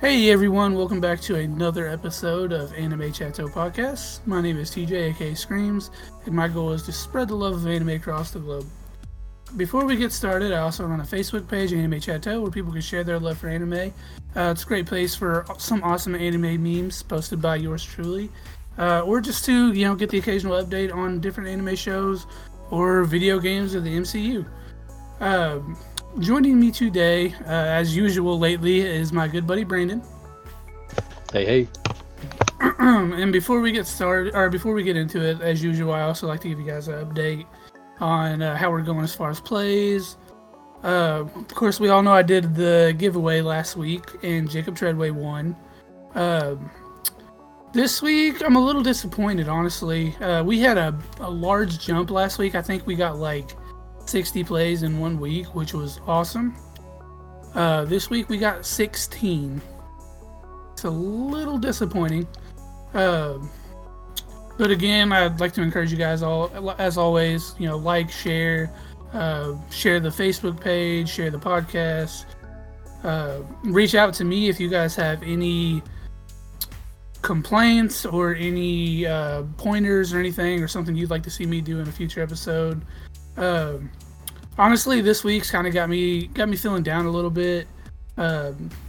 Hey everyone, welcome back to another episode of Anime Chateau Podcast. My name is TJ, aka Screams, and my goal is to spread the love of anime across the globe. Before we get started, I also run a Facebook page, Anime Chateau, where people can share their love for anime. It's a great place for some awesome anime memes posted by yours truly, or just to get the occasional update on different anime shows or video games of the MCU. Joining me today, as usual lately, is my good buddy Brandon. Hey. And before we get into it, as usual, I also like to give you guys an update on how we're going as far as plays. Of course, we all know I did the giveaway last week, and Jacob Treadway won. This week, I'm a little disappointed, honestly. We had a large jump last week. I think we got 60 plays in 1 week, which was awesome. This week we got 16. It's a little disappointing, but again, I'd like to encourage you guys all, as always, share the Facebook page, share the podcast, reach out to me if you guys have any complaints or any pointers or anything, or something you'd like to see me do in a future episode. Honestly, this week's kind of got me feeling down a little bit,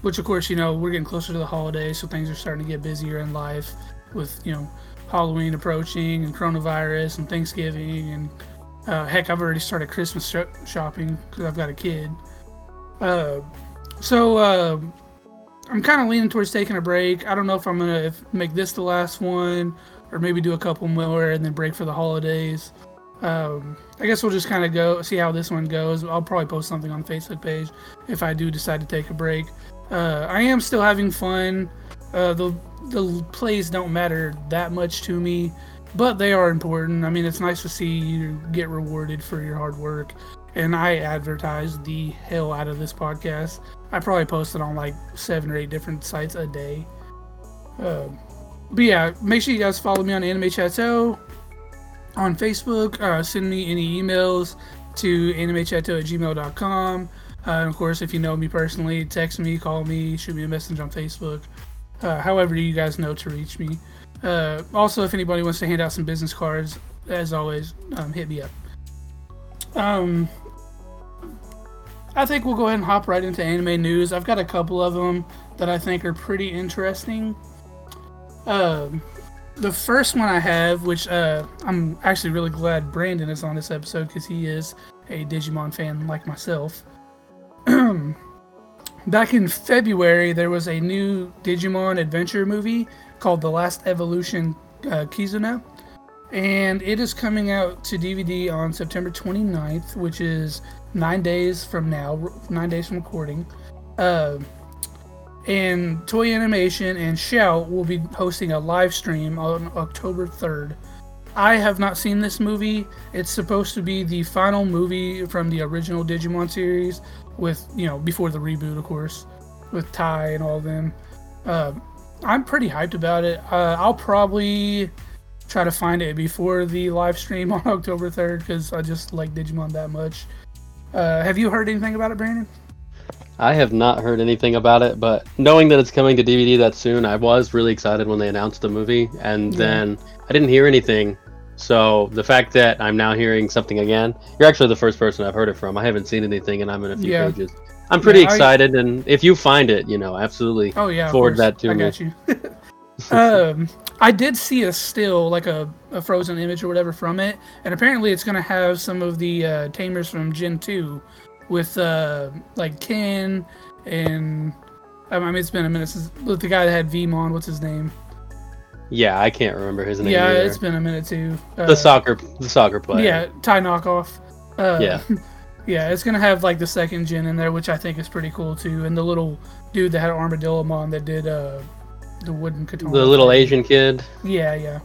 which of course, we're getting closer to the holidays, so things are starting to get busier in life with, Halloween approaching and coronavirus and Thanksgiving and, heck, I've already started Christmas shopping because I've got a kid. So I'm kind of leaning towards taking a break. I don't know if I'm going to make this the last one or maybe do a couple more and then break for the holidays. I guess we'll just kind of go see how this one goes. I'll probably post something on the Facebook page if I do decide to take a break. I am still having fun. The plays don't matter that much to me, but they are important. I mean, it's nice to see you get rewarded for your hard work. And I advertise the hell out of this podcast. I probably post it on 7 or 8 different sites a day. But yeah, make sure you guys follow me on Anime Chateau on Facebook. Send me any emails to animechateau@gmail.com. And of course, if you know me personally, text me, call me, shoot me a message on Facebook. However you guys know to reach me. Also, if anybody wants to hand out some business cards, as always, hit me up. I think we'll go ahead and hop right into anime news. I've got a couple of them that I think are pretty interesting. The first one I have, which I'm actually really glad Brandon is on this episode because he is a Digimon fan like myself. Back in February, there was a new Digimon adventure movie called The Last Evolution Kizuna. And it is coming out to DVD on September 29th, which is 9 days from now, 9 days from recording. And Toy Animation and Shout will be hosting a live stream on October 3rd. I have not seen this movie. It's supposed to be the final movie from the original Digimon series with, before the reboot, of course, with Tai and all of them. I'm pretty hyped about it. I'll probably try to find it before the live stream on October 3rd because I just like Digimon that much. Have you heard anything about it, Brandon? I have not heard anything about it, but knowing that it's coming to DVD that soon, I was really excited when they announced the movie, and then I didn't hear anything. So the fact that I'm now hearing something again, you're actually the first person I've heard it from. I haven't seen anything, and I'm in a few pages. I'm pretty excited, and if you find it, absolutely forward that to me. I got you. I did see a still, a frozen image or whatever from it, and apparently it's going to have some of the tamers from Gen 2, with Ken and it's been a minute since the guy that had Vmon, what's his name? Yeah, I can't remember his name. Yeah, either. It's been a minute too. The soccer player. Yeah, Ty knockoff. Yeah, it's gonna have the second gen in there, which I think is pretty cool too. And the little dude that had Armadillomon that did the wooden katana. The little Asian kid. Yeah.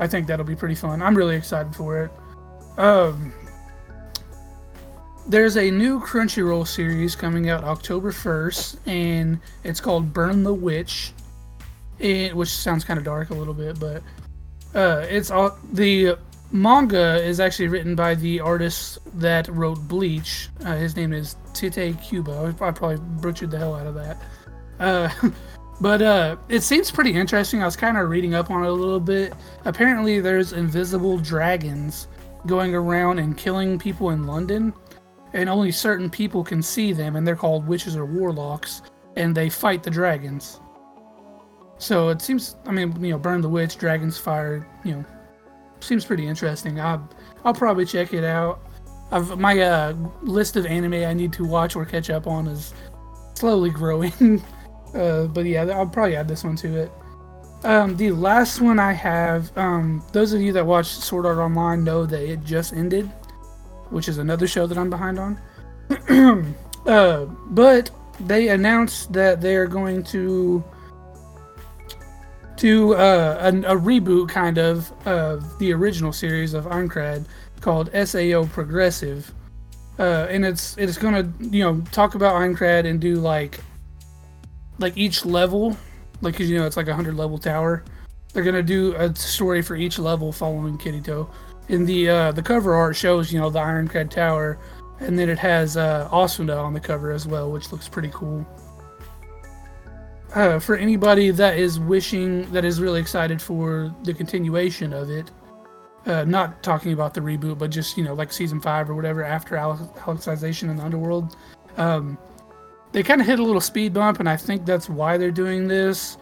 I think that'll be pretty fun. I'm really excited for it. There's a new Crunchyroll series coming out October 1st, and it's called Burn the Witch, which sounds kind of dark a little bit, but it's all, the manga is actually written by the artist that wrote Bleach. His name is Tite Kubo. I probably butchered the hell out of that. But it seems pretty interesting. I was kind of reading up on it a little bit. Apparently there's invisible dragons going around and killing people in London, and only certain people can see them, and they're called witches or warlocks, and they fight the dragons. So it seems, I mean, you know, Burn the Witch, Dragon's Fire, you know, seems pretty interesting. I'll probably check it out. My list of anime I need to watch or catch up on is slowly growing. But yeah, I'll probably add this one to it. The last one I have, those of you that watch Sword Art Online know that it just ended, which is another show that I'm behind on. But they announced that they're going to do a reboot, kind of, of the original series of Aincrad called SAO Progressive. And it's gonna, you know, talk about Aincrad and do like each level, like, cause you know, it's like 100 level tower. They're gonna do a story for each level following Kirito. And the cover art shows, you know, the Aincrad Tower, and then it has Asuna on the cover as well, which looks pretty cool. For anybody that is wishing, that is really excited for the continuation of it, not talking about the reboot, but just, you know, like season 5 or whatever after Alicization in the Underworld, they kind of hit a little speed bump, and I think that's why they're doing this.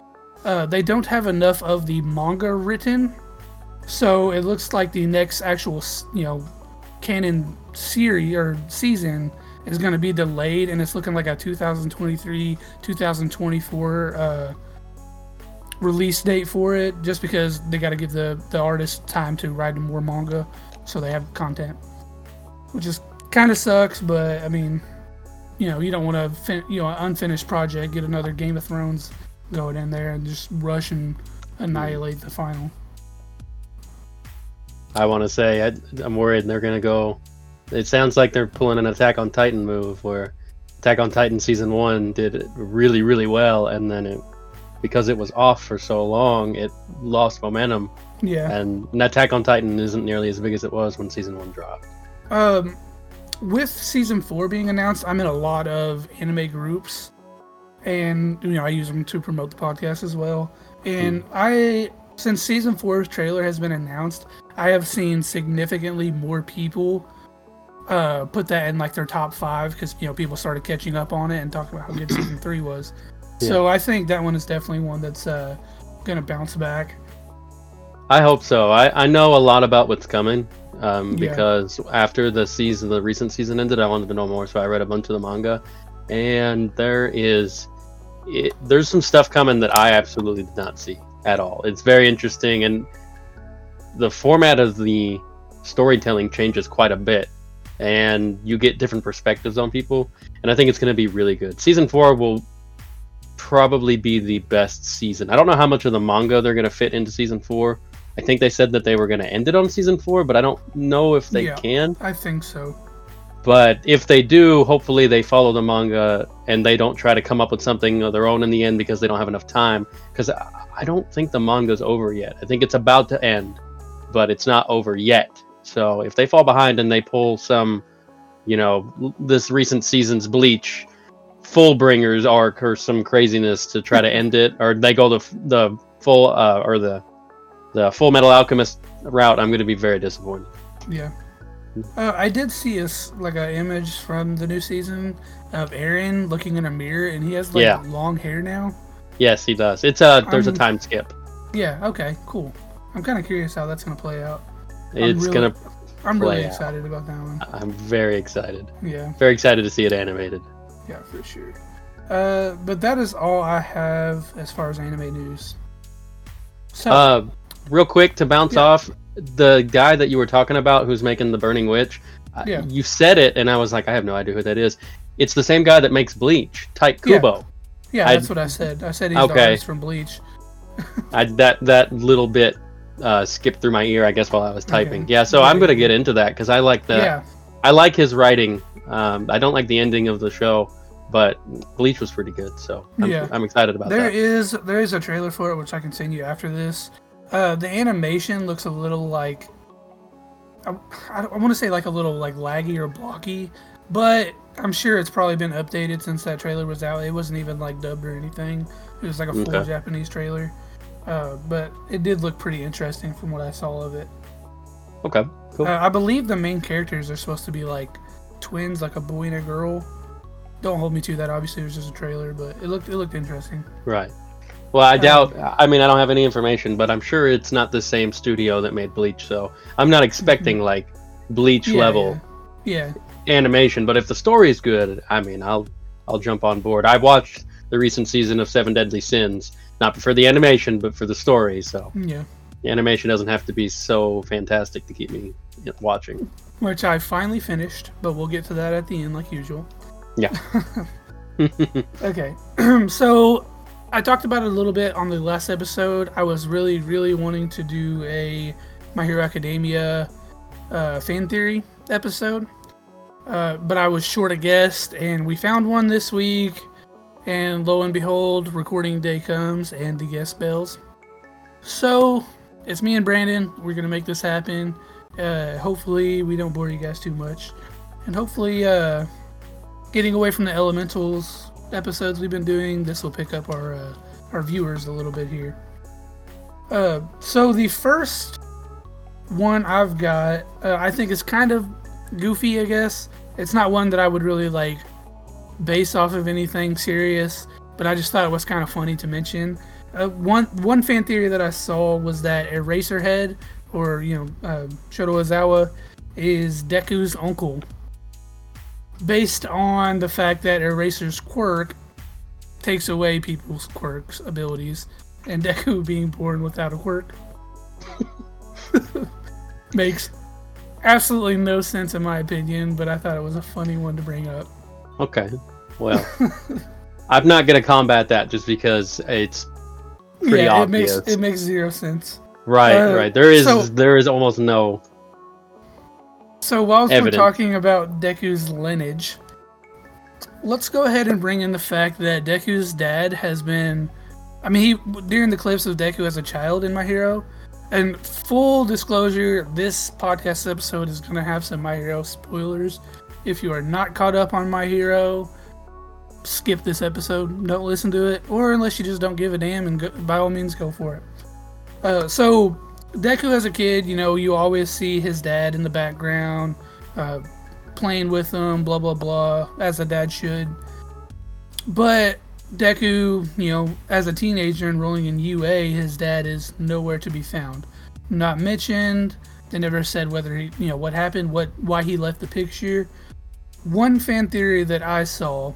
They don't have enough of the manga written, so it looks like the next actual, you know, canon series or season is going to be delayed, and it's looking like a 2023-2024 release date for it, just because they got to give the artists time to write more manga so they have content, which is kind of sucks. But I mean, you know, you don't want to an unfinished project, get another Game of Thrones going in there and just rush and annihilate the final. I want to say I'm worried they're going to go. It sounds like they're pulling an Attack on Titan move, where Attack on Titan Season 1 did really, really well, and then because it was off for so long, it lost momentum. Yeah. And Attack on Titan isn't nearly as big as it was when Season 1 dropped. With Season 4 being announced, I'm in a lot of anime groups, and, you know, I use them to promote the podcast as well. And since Season 4's trailer has been announced, I have seen significantly more people put that in like their top 5, because, you know, people started catching up on it and talking about how good season 3 was. Yeah. So I think that one is definitely one that's gonna bounce back. I hope so. I know a lot about what's coming, because after the recent season ended, I wanted to know more, so I read a bunch of the manga, and there's some stuff coming that I absolutely did not see at all. It's very interesting, and the format of the storytelling changes quite a bit, and you get different perspectives on people, and I think it's going to be really good. Season 4 will probably be the best season. I don't know how much of the manga they're going to fit into Season 4. I think they said that they were going to end it on Season 4, but I don't know if they can. I think so. But if they do, hopefully they follow the manga and they don't try to come up with something of their own in the end, because they don't have enough time. Because I don't think the manga's over yet. I think it's about to end, but it's not over yet. So if they fall behind and they pull some, you know, this recent season's Bleach Fullbringer's arc or some craziness to try to end it, or they go the full or the Full Metal Alchemist route, I'm going to be very disappointed. Yeah, I did see an image from the new season of Eren looking in a mirror, and he has long hair now. Yes, he does. It's there's a time skip. Yeah. Okay. Cool. I'm kind of curious how that's going to play out. I'm really excited about that one. I'm very excited. Yeah. Very excited to see it animated. Yeah, for sure. But that is all I have as far as anime news. So, real quick to bounce off the guy that you were talking about who's making the Burning Witch. Yeah. You said it, and I was like, I have no idea who that is. It's the same guy that makes Bleach, Tite Kubo. Yeah, that's what I said. I said he's the artist from Bleach. That little bit skipped through my ear, I guess, while I was typing. Okay. Yeah, so I'm gonna get into that, because I like that. Yeah. I like his writing. I don't like the ending of the show, but Bleach was pretty good, so I'm excited about that. There is a trailer for it, which I can send you after this. The animation looks a little like, I want to say like a little like laggy or blocky, But I'm sure it's probably been updated since that trailer was out. It wasn't even like dubbed or anything. It was like a full Japanese trailer. But it did look pretty interesting from what I saw of it. Okay, cool. I believe the main characters are supposed to be like twins, like a boy and a girl. Don't hold me to that. Obviously, it was just a trailer, but it looked interesting. Right. Well, I doubt. I mean, I don't have any information, but I'm sure it's not the same studio that made Bleach. So I'm not expecting like Bleach level animation. But if the story is good, I mean, I'll jump on board. I watched the recent season of Seven Deadly Sins, not for the animation, but for the story. So the animation doesn't have to be so fantastic to keep me watching. Which I finally finished, but we'll get to that at the end, like usual. Yeah. Okay. So I talked about it a little bit on the last episode. I was really, really wanting to do a My Hero Academia fan theory episode. But I was short a guest, and we found one this week. And lo and behold, recording day comes and the guest bells. So it's me and Brandon. We're going to make this happen. Hopefully we don't bore you guys too much. And hopefully... getting away from the Elementals episodes we've been doing, this will pick up our viewers a little bit here. So the first one I've got, I think is kind of goofy, I guess. It's not one that I would really like base off of anything serious, but I just thought it was kind of funny to mention. One fan theory that I saw was that Eraserhead, or Shota Aizawa, is Deku's uncle, based on the fact that Eraser's quirk takes away people's quirks, abilities, and Deku being born without a quirk makes absolutely no sense in my opinion, but I thought it was a funny one to bring up. Okay, well, I'm not going to combat that just because it's pretty obvious. It makes zero sense. Right. There is almost no... So whilst we're talking about Deku's lineage, let's go ahead and bring in the fact that Deku's dad has been... I mean, during the clips of Deku as a child in My Hero, and full disclosure, this podcast episode is going to have some My Hero spoilers. If you are not caught up on My Hero, skip this episode. Don't listen to it. Or unless you just don't give a damn, and by all means, go for it. So... Deku as a kid, you always see his dad in the background, playing with him, blah, blah, blah, as a dad should. But Deku, as a teenager enrolling in UA, his dad is nowhere to be found. Not mentioned. They never said whether he, what happened, why he left the picture. One fan theory that I saw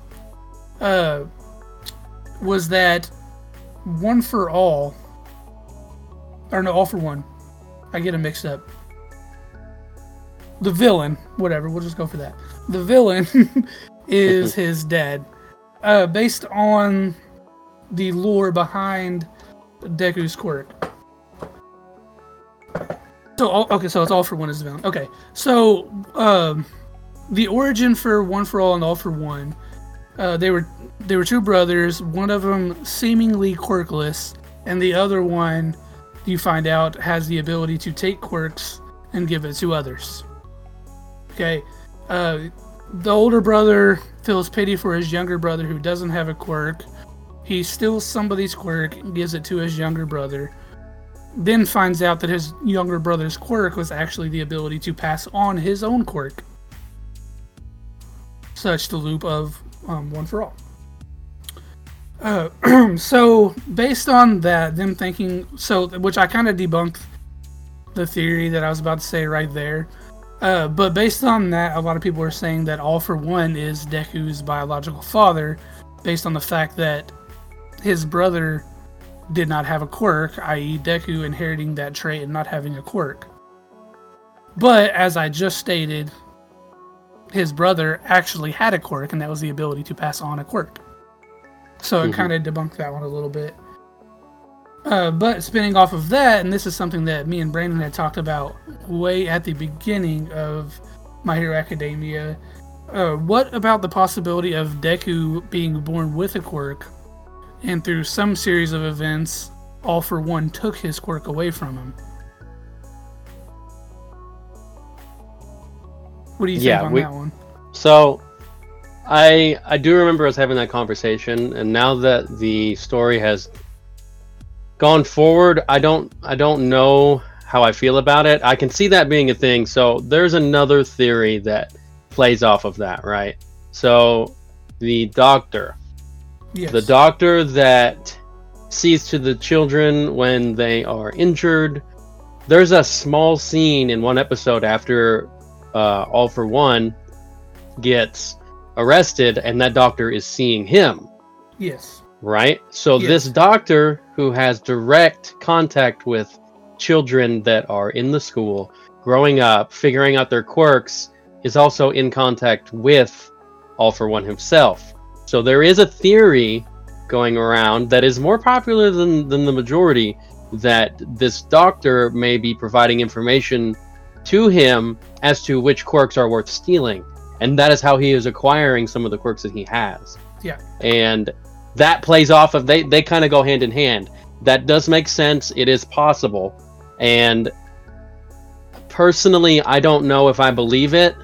was that All for One. I get them mixed up. The villain, whatever, we'll just go for that. The villain is his dad. Based on the lore behind Deku's quirk. So it's All for One is the villain. Okay, so the origin for One for All and All for One, they were two brothers, one of them seemingly quirkless, and the other one, you find out, has the ability to take quirks and give it to others. Okay. The older brother feels pity for his younger brother who doesn't have a quirk. He steals somebody's quirk and gives it to his younger brother. Then finds out that his younger brother's quirk was actually the ability to pass on his own quirk. Such the loop of One for All. So based on that, them thinking, which I kind of debunked the theory that I was about to say right there. But based on that, a lot of people are saying that All for One is Deku's biological father, based on the fact that his brother did not have a quirk, i.e. Deku inheriting that trait and not having a quirk. But as I just stated, his brother actually had a quirk, and that was the ability to pass on a quirk. So it kind of debunked that one a little bit. But spinning off of that, and this is something that me and Brandon had talked about way at the beginning of My Hero Academia. What about the possibility of Deku being born with a quirk, and through some series of events, All for One took his quirk away from him? What do you think on that one? So I do remember us having that conversation, and now that the story has gone forward, I don't know how I feel about it. I can see that being a thing. So there's another theory that plays off of that, right? So the doctor, yes, the doctor that sees to the children when they are injured. There's a small scene in one episode after All for One gets arrested, and that doctor is seeing him. Yes. Right? So yes, this doctor who has direct contact with children that are in the school, growing up, figuring out their quirks, is also in contact with All for One himself. So there is a theory going around that is more popular than the majority, that this doctor may be providing information to him as to which quirks are worth stealing. And that is how he is acquiring some of the quirks that he has. Yeah. And that plays off of, they kind of go hand in hand. That does make sense. It is possible. And personally, I don't know if I believe it,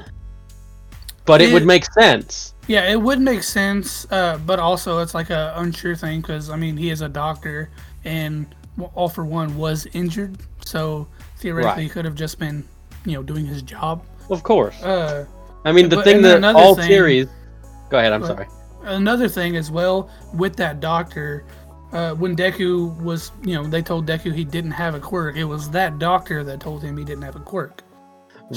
but it would make sense. Yeah, it would make sense. But also it's like a unsure thing, because I mean, he is a doctor, and All for One was injured, so theoretically right, he could have just been, you know, doing his job. Of course. I mean, the thing that all theories... Go ahead, I'm sorry. Another thing as well, with that doctor, when Deku was, you know, they told Deku he didn't have a quirk, it was that doctor that told him he didn't have a quirk.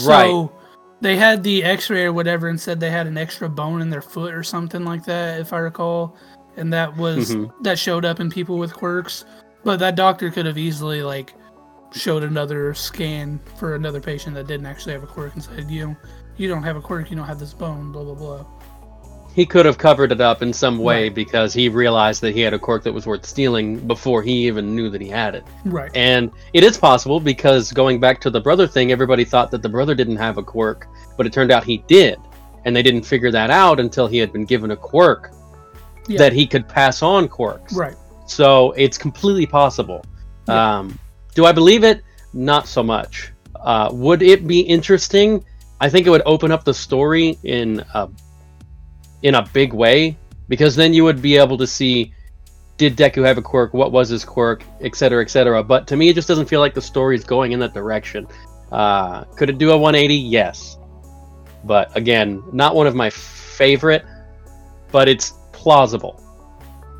Right. So, they had the x-ray or whatever and said they had an extra bone in their foot or something like that, if I recall, and that was... Mm-hmm. That showed up in people with quirks. But that doctor could have easily, like, showed another scan for another patient that didn't actually have a quirk and said, you don't have a quirk, you don't have this bone, blah, blah, blah. He could have covered it up in some way, right, because he realized that he had a quirk that was worth stealing before he even knew that he had it. Right. And it is possible, because going back to the brother thing, everybody thought that the brother didn't have a quirk, but it turned out he did. And they didn't figure that out until he had been given a quirk, yeah, that he could pass on quirks. Right. So it's completely possible. Yeah. Do I believe it? Not so much. Would it be interesting? I think it would open up the story in a big way, because then you would be able to see, did Deku have a quirk? What was his quirk? Et cetera, et cetera. But to me, it just doesn't feel like the story is going in that direction. Could it do a 180? Yes. But again, not one of my favorite, but it's plausible.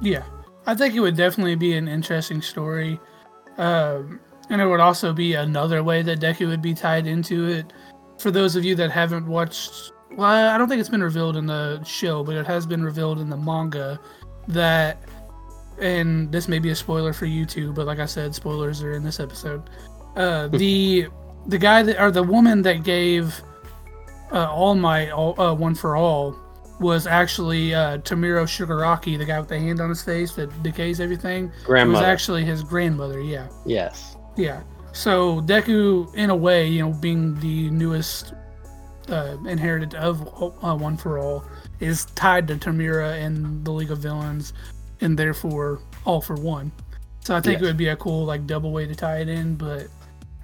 Yeah. I think it would definitely be an interesting story. And it would also be another way that Deku would be tied into it. For those of you that haven't watched... Well, I don't think it's been revealed in the show, but it has been revealed in the manga that... And this may be a spoiler for you too, but like I said, spoilers are in this episode. The guy that... Or the woman that gave All Might One for All... was actually Tamiro Shigaraki, the guy with the hand on his face that decays everything. Grandmother. It was actually his grandmother, yeah. Yes. Yeah. So Deku, in a way, you know, being the newest inherited of One for All, is tied to Tamira and the League of Villains, and therefore All for One. So I think it would be a cool, like, double way to tie it in, but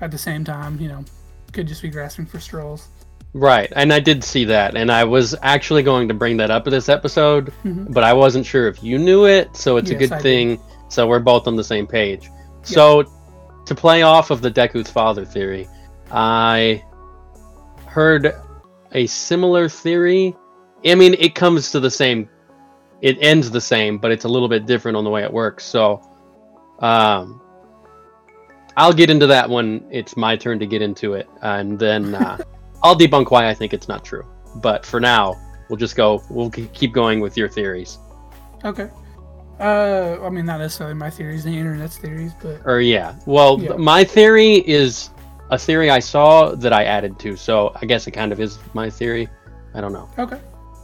at the same time, you know, could just be grasping for straws. Right, and I did see that, and I was actually going to bring that up in this episode, mm-hmm, but I wasn't sure if you knew it, so it's a good thing. So we're both on the same page. Yep. So, to play off of the Deku's father theory, I heard a similar theory. I mean, it comes to the same, it ends the same, but it's a little bit different on the way it works, so... I'll get into that when it's my turn to get into it, and then... I'll debunk why I think it's not true, but for now, we'll keep going with your theories. Okay. I mean, not necessarily my theories, the internet's theories, but... My theory is a theory I saw that I added to, so I guess it kind of is my theory. I don't know. Okay.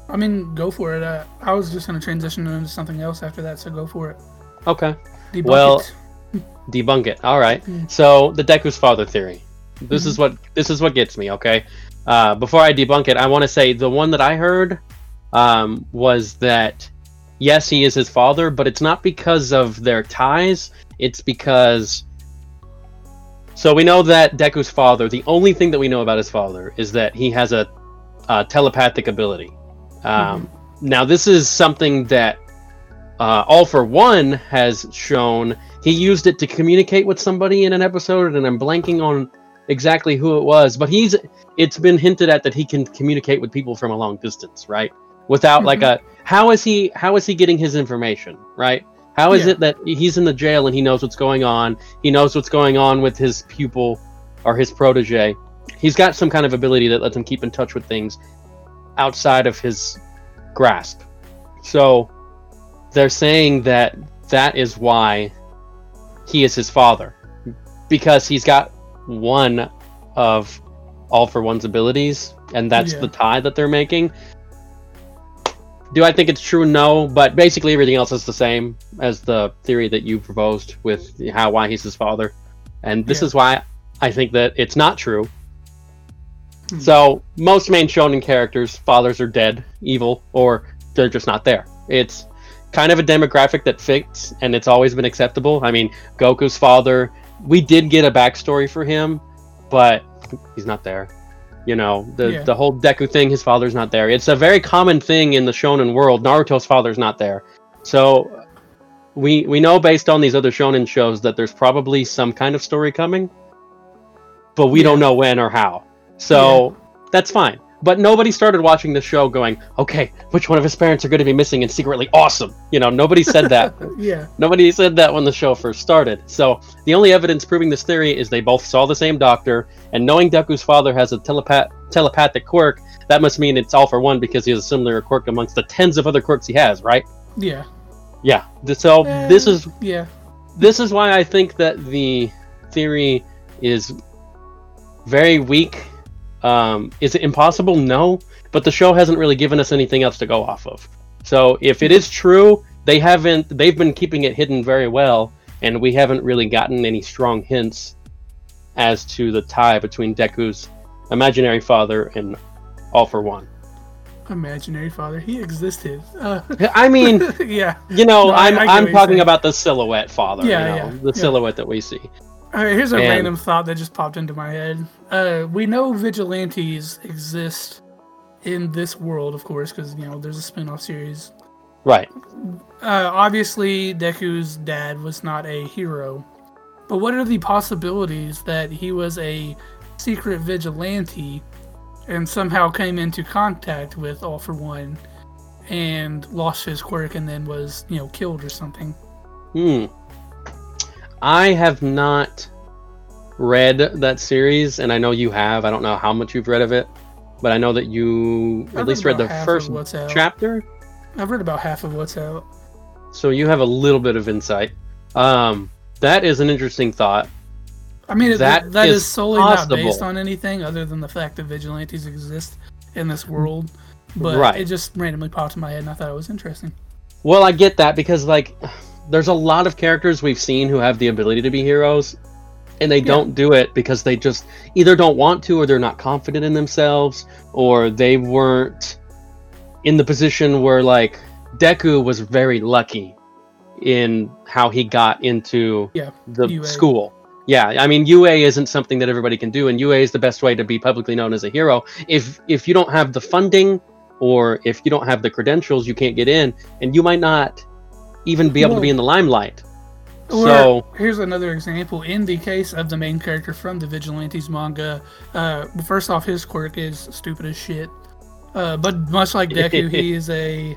I mean, go for it. I was just going to transition into something else after that, so go for it. Okay. Debunk it. All right. Mm. So, the Deku's father theory. This is what gets me, okay? Before I debunk it, I want to say the one that I heard was that, yes, he is his father, but it's not because of their ties. It's because... So we know that Deku's father, the only thing that we know about his father is that he has a telepathic ability. Now, this is something that All for One has shown. He used it to communicate with somebody in an episode, and I'm blanking on exactly who it was, but it's been hinted at that he can communicate with people from a long distance, right? Without like a, how is he getting his information, right? How is it that he's in the jail and he knows what's going on? He knows what's going on with his pupil or his protege. He's got some kind of ability that lets him keep in touch with things outside of his grasp. So they're saying that that is why he is his father, because he's got one of All for One's abilities, and that's the tie that they're making. Do I think it's true? No, but basically everything else is the same as the theory that you proposed with why he's his father. And this is why I think that it's not true. So most main shonen characters, fathers are dead, evil, or they're just not there. It's kind of a demographic that fits, and it's always been acceptable. I mean, Goku's father, we did get a backstory for him, but he's not there. You know, the whole Deku thing, his father's not there. It's a very common thing in the shonen world. Naruto's father's not there. So we know based on these other shonen shows that there's probably some kind of story coming, but we don't know when or how. So that's fine. But nobody started watching the show going, okay, which one of his parents are going to be missing and secretly awesome? You know, nobody said that. Nobody said that when the show first started. So the only evidence proving this theory is they both saw the same doctor, and knowing Deku's father has a telepathic quirk, that must mean it's All for One because he has a similar quirk amongst the tens of other quirks he has, right? Yeah. So this is why I think that the theory is very weak. Is it impossible? No, but the show hasn't really given us anything else to go off of. So if it is true, they've been keeping it hidden very well, and we haven't really gotten any strong hints as to the tie between Deku's imaginary father and All for One. Imaginary father, he existed. I mean, you know, no, I'm talking about the silhouette father, the silhouette that we see. All right, here's a random thought that just popped into my head. We know vigilantes exist in this world, of course, because, you know, there's a spin-off series. Right. Obviously, Deku's dad was not a hero. But what are the possibilities that he was a secret vigilante and somehow came into contact with All for One and lost his quirk and then was, you know, killed or something? I have not read that series, and I know you have. I don't know how much you've read of it, but I know that you at least read the first chapter. I've read about half of what's out. So you have a little bit of insight. That is an interesting thought. I mean, that is solely not based on anything other than the fact that vigilantes exist in this world. But it just randomly popped in my head, and I thought it was interesting. Well, I get that because, like... There's a lot of characters we've seen who have the ability to be heroes, and they don't do it because they just either don't want to, or they're not confident in themselves, or they weren't in the position where, like, Deku was very lucky in how he got into the UA. School. Yeah, I mean, UA isn't something that everybody can do, and UA is the best way to be publicly known as a hero. If you don't have the funding, or if you don't have the credentials, you can't get in, and you might not even be able to be in the limelight. So here's another example. In the case of the main character from the Vigilantes manga, first off, his quirk is stupid as shit. But much like Deku, he is a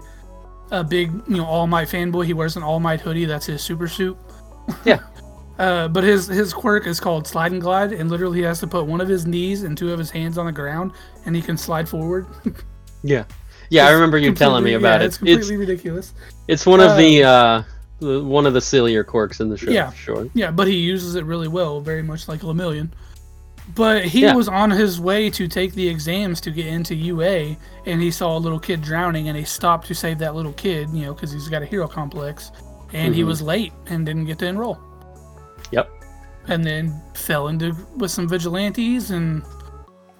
big, you know, All Might fanboy. He wears an All Might hoodie. That's his super suit. Yeah. But his quirk is called Slide and Glide, and literally he has to put one of his knees and two of his hands on the ground, and he can slide forward. Yeah, I remember you telling me about it. It's completely ridiculous. It's one of the sillier quirks in the show. Yeah, sure. Yeah, but he uses it really well, very much like Lamillion. But he was on his way to take the exams to get into UA, and he saw a little kid drowning, and he stopped to save that little kid, you know, because he's got a hero complex, and he was late and didn't get to enroll. Yep. And then fell into with some vigilantes, and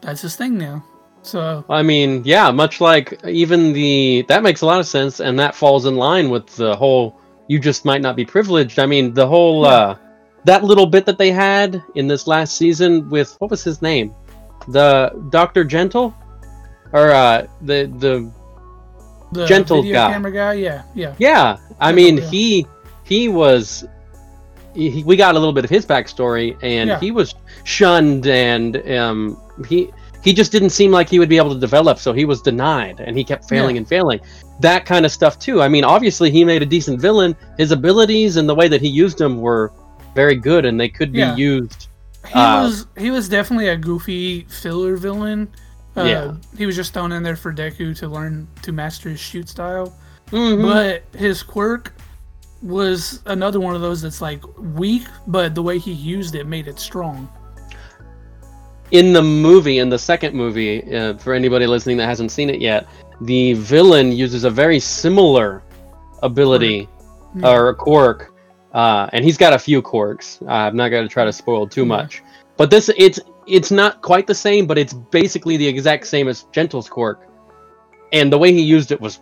that's his thing now. So I mean, much like even that makes a lot of sense, and that falls in line with the whole you just might not be privileged. I mean, the whole that little bit that they had in this last season with what was his name? The Dr. Gentle? or the Gentle guy. Camera guy, yeah. I mean, he was, we got a little bit of his backstory, and he was shunned, and he just didn't seem like he would be able to develop, so he was denied, and he kept failing and failing. That kind of stuff, too. I mean, obviously, he made a decent villain. His abilities and the way that he used them were very good, and they could be used. He was definitely a goofy filler villain. He was just thrown in there for Deku to learn to master his shoot style. Mm-hmm. But his quirk was another one of those that's like weak, but the way he used it made it strong. In the movie, in the second movie, for anybody listening that hasn't seen it yet, the villain uses a very similar ability or a quirk, and he's got a few quirks. I'm not going to try to spoil too much, but this it's not quite the same, but it's basically the exact same as Gentle's quirk, and the way he used it was,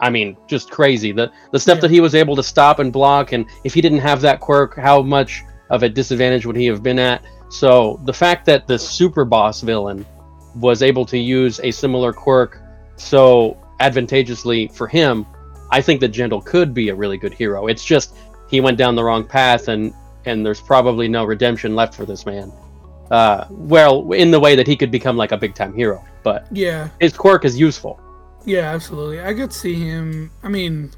I mean, just crazy. The stuff that he was able to stop and block, and if he didn't have that quirk, how much of a disadvantage would he have been at? So the fact that the super boss villain was able to use a similar quirk so advantageously for him, I think that Gentle could be a really good hero. It's just he went down the wrong path, and there's probably no redemption left for this man. Well, in the way that he could become like a big-time hero, but his quirk is useful. Yeah, absolutely. I could see him. I mean,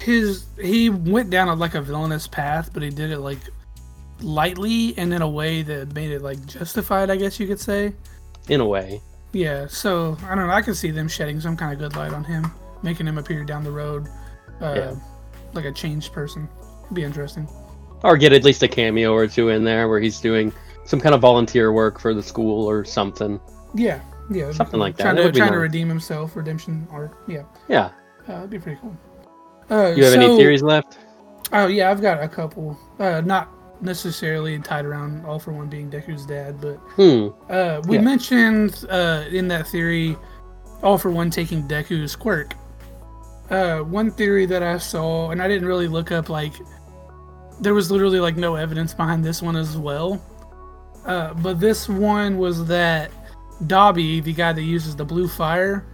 he went down like a villainous path, but he did it like lightly and in a way that made it like justified, I guess you could say. In a way. Yeah, so I don't know, I could see them shedding some kind of good light on him, making him appear down the road like a changed person. It'd be interesting. Or get at least a cameo or two in there where he's doing some kind of volunteer work for the school or something. Yeah. Something like that. Trying to redeem himself, redemption arc. Yeah. Yeah. That'd be pretty cool. You have any theories left? Oh, yeah, I've got a couple. Not necessarily tied around All for One being Deku's dad, but we mentioned in that theory All for One taking Deku's quirk. One theory that I saw, and I didn't really look up, like, there was literally like no evidence behind this one as well, but this one was that Dabi, the guy that uses the blue fire,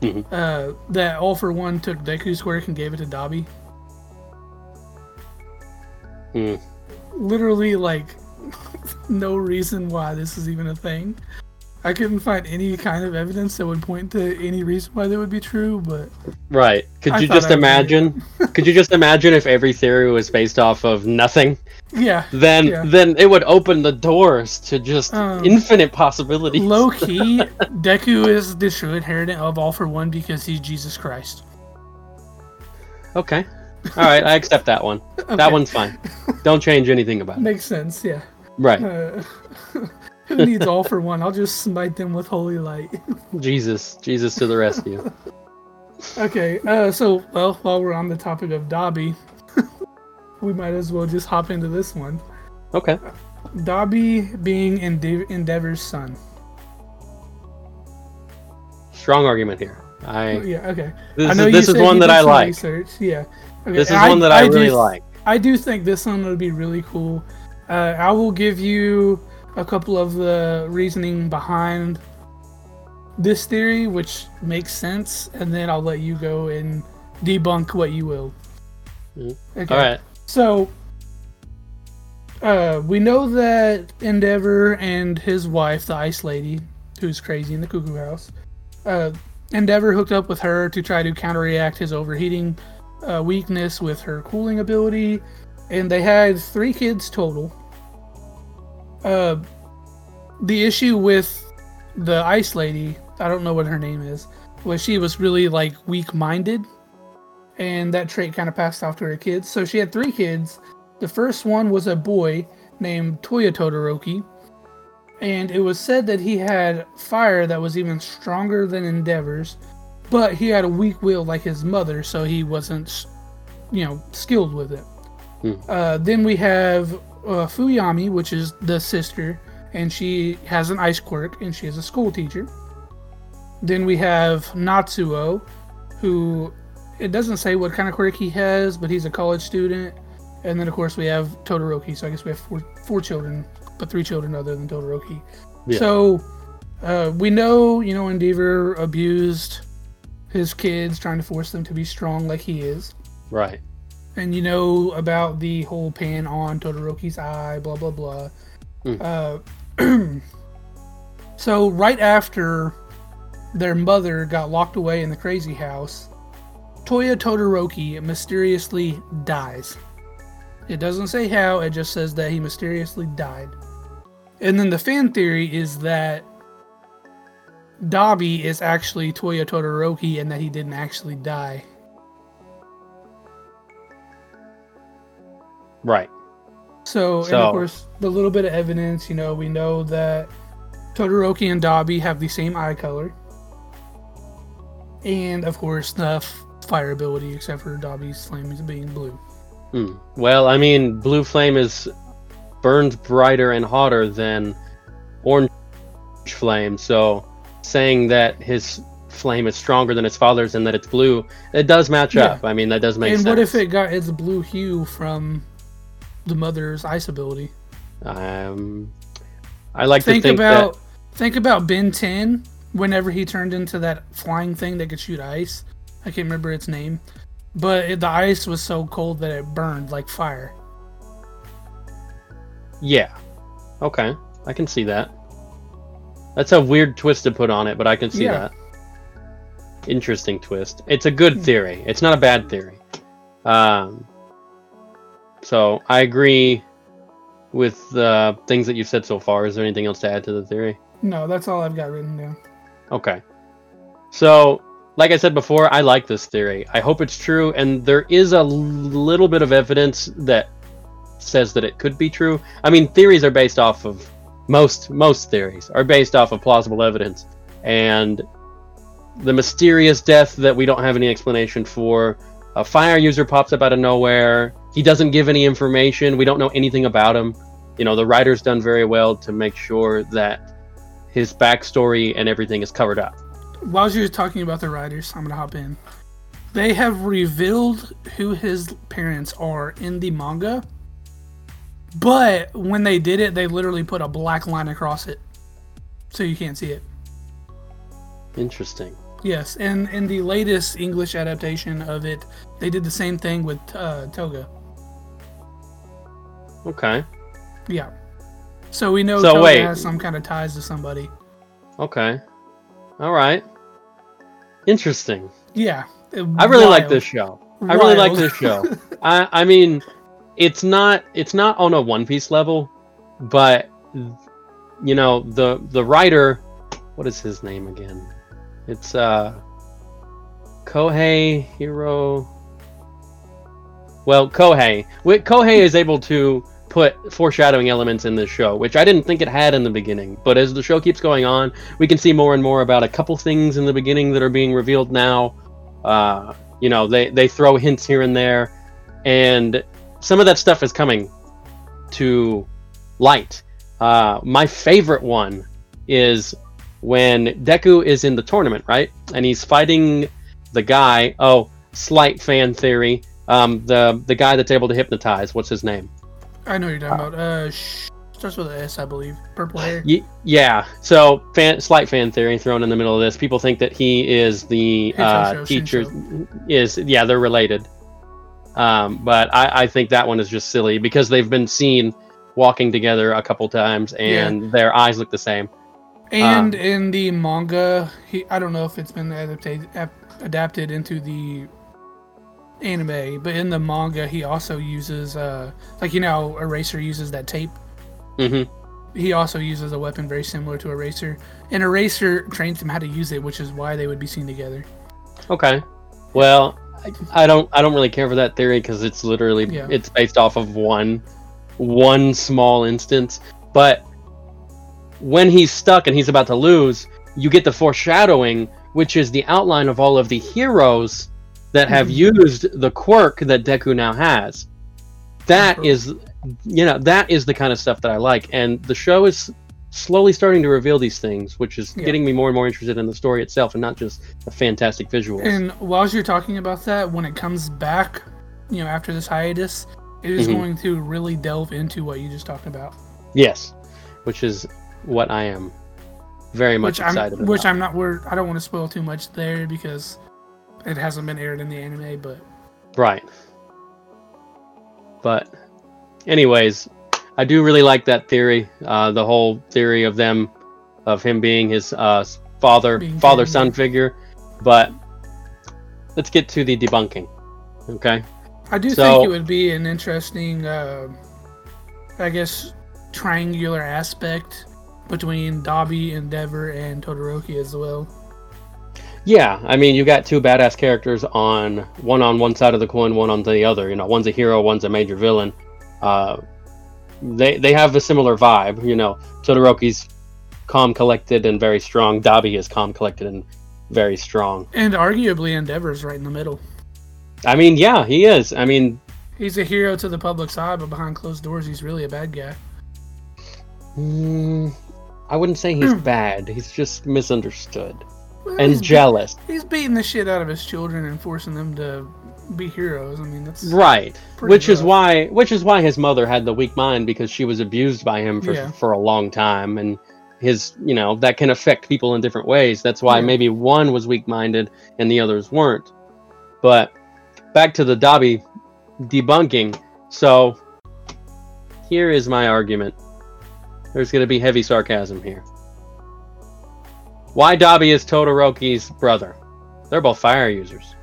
that All for One took Deku's quirk and gave it to Dabi. Literally, like, no reason why this is even a thing. I couldn't find any kind of evidence that would point to any reason why that would be true, but... Right. Could you just imagine if every theory was based off of nothing? Yeah. Then it would open the doors to just infinite possibilities. Low-key, Deku is the true inheritant of All for One because he's Jesus Christ. Okay. Alright, I accept that one. Okay. That one's fine. Don't change anything about it. Makes sense, yeah. Right. Who needs All for One? I'll just smite them with holy light. Jesus to the rescue. Okay, so, while we're on the topic of Dabi, we might as well just hop into this one. Okay. Dabi being Endeavor's son. Strong argument here. This is one that I like. Research. Yeah. Okay. This is one that I really like. I do think this one would be really cool. I will give you a couple of the reasoning behind this theory, which makes sense, and then I'll let you go and debunk what you will. Okay. All right. So, we know that Endeavor and his wife, the Ice Lady, who's crazy in the cuckoo house, Endeavor hooked up with her to try to counteract his overheating weakness with her cooling ability, and they had 3 kids total. The issue with the Ice Lady, I don't know what her name is, was she was really like weak-minded, and that trait kind of passed off to her kids. So she had 3 kids. The first one was a boy named Toya Todoroki, and it was said that he had fire that was even stronger than Endeavor's, but he had a weak will like his mother, so he wasn't, skilled with it. Then we have Fuyami, which is the sister, and she has an ice quirk, and she is a school teacher. Then we have Natsuo, who, it doesn't say what kind of quirk he has, but he's a college student. And then, of course, we have Todoroki, so I guess we have four children. But 3 children other than Todoroki. Yeah. So We know, you know, Endeavor abused his kids, trying to force them to be strong like he is. Right. And you know about the whole pan on Todoroki's eye, blah, blah, blah. So right after their mother got locked away in the crazy house, Toya Todoroki mysteriously dies. It doesn't say how, it just says that he mysteriously died. And then the fan theory is that Dabi is actually Toya Todoroki and that he didn't actually die. Right. So, and of course, the little bit of evidence, you know, we know that Todoroki and Dabi have the same eye color. And, of course, the fire ability, except for Dabi's flame being blue. Well, I mean, blue flame burns brighter and hotter than orange flame, so saying that his flame is stronger than his father's and that it's blue, it does match up. I mean, that does make sense. And what if it got its blue hue from the mother's ice ability? I like to think about that... Think about Ben 10, whenever he turned into that flying thing that could shoot ice. I can't remember its name. But the ice was so cold that it burned like fire. Yeah. Okay. I can see that. That's a weird twist to put on it, but I can see that. Interesting twist. It's a good theory. It's not a bad theory. So I agree with the things that you've said so far. Is there anything else to add to the theory? No, that's all I've got written down. Okay. So... like I said before, I like this theory. I hope it's true, and there is a little bit of evidence that says that it could be true. I mean, theories are based off of... Most theories are based off of plausible evidence. And the mysterious death that we don't have any explanation for. A fire user pops up out of nowhere. He doesn't give any information. We don't know anything about him. You know, the writer's done very well to make sure that his backstory and everything is covered up. While you were talking about the writers, I'm going to hop in. They have revealed who his parents are in the manga. But when they did it, they literally put a black line across it. So you can't see it. Interesting. Yes, and in the latest English adaptation of it, they did the same thing with Toga. Okay. Yeah. So we know Toga has some kind of ties to somebody. Okay. All right. Interesting. Yeah. I really like this show. I really like this show. I mean, it's not on a One Piece level, but you know, the writer, what is his name again? It's Kohei. Kohei is able to put foreshadowing elements in this show, which I didn't think it had in the beginning, but as the show keeps going on, we can see more and more about a couple things in the beginning that are being revealed now. You know, they throw hints here and there, and some of that stuff is coming to light. My favorite one is when Deku is in the tournament, right? And he's fighting the guy, slight fan theory, the guy that's able to hypnotize, what's his name? I know what you're talking about. Starts with an S, I believe. Purple hair. Yeah. So, slight fan theory thrown in the middle of this. People think that he is the teacher. Yeah, they're related. But I think that one is just silly because they've been seen walking together a couple times and their eyes look the same. And in the manga, I don't know if it's been adapted into the anime, but in the manga he also uses Eraser uses that tape. He also uses a weapon very similar to Eraser, and Eraser trains him how to use it, which is why they would be seen together. Okay, well, I don't really care for that theory because it's literally it's based off of one small instance. But when he's stuck and he's about to lose, you get the foreshadowing, which is the outline of all of the heroes that have used the quirk that Deku now has. That is, you know, that is the kind of stuff that I like. And the show is slowly starting to reveal these things, which is getting me more and more interested in the story itself and not just the fantastic visuals. And while you're talking about that, when it comes back, you know, after this hiatus, it is going to really delve into what you just talked about. Yes, which is what I am very much excited about. Which I'm not worried. I don't want to spoil too much there because it hasn't been aired in the anime, but right. But anyways, I do really like that theory. The whole theory of them, of him being his father-son figure. But let's get to the debunking. Okay. I do think it would be an interesting, I guess, triangular aspect between Dabi, Endeavor, and Todoroki as well. Yeah, I mean, you got two badass characters on one side of the coin, one on the other. You know, one's a hero, one's a major villain. They have a similar vibe. You know, Todoroki's calm, collected, and very strong. Dabi is calm, collected, and very strong. And arguably, Endeavor's right in the middle. I mean, yeah, he is. I mean, he's a hero to the public's eye, but behind closed doors, he's really a bad guy. I wouldn't say he's bad. He's just misunderstood. Well, and jealous. He's beating the shit out of his children and forcing them to be heroes. I mean, that's right. Which is why his mother had the weak mind, because she was abused by him for a long time, and his, you know, that can affect people in different ways. That's why maybe one was weak-minded and the others weren't. But back to the Dabi debunking. So here is my argument. There's going to be heavy sarcasm here. Why Dabi is Todoroki's brother? They're both fire users.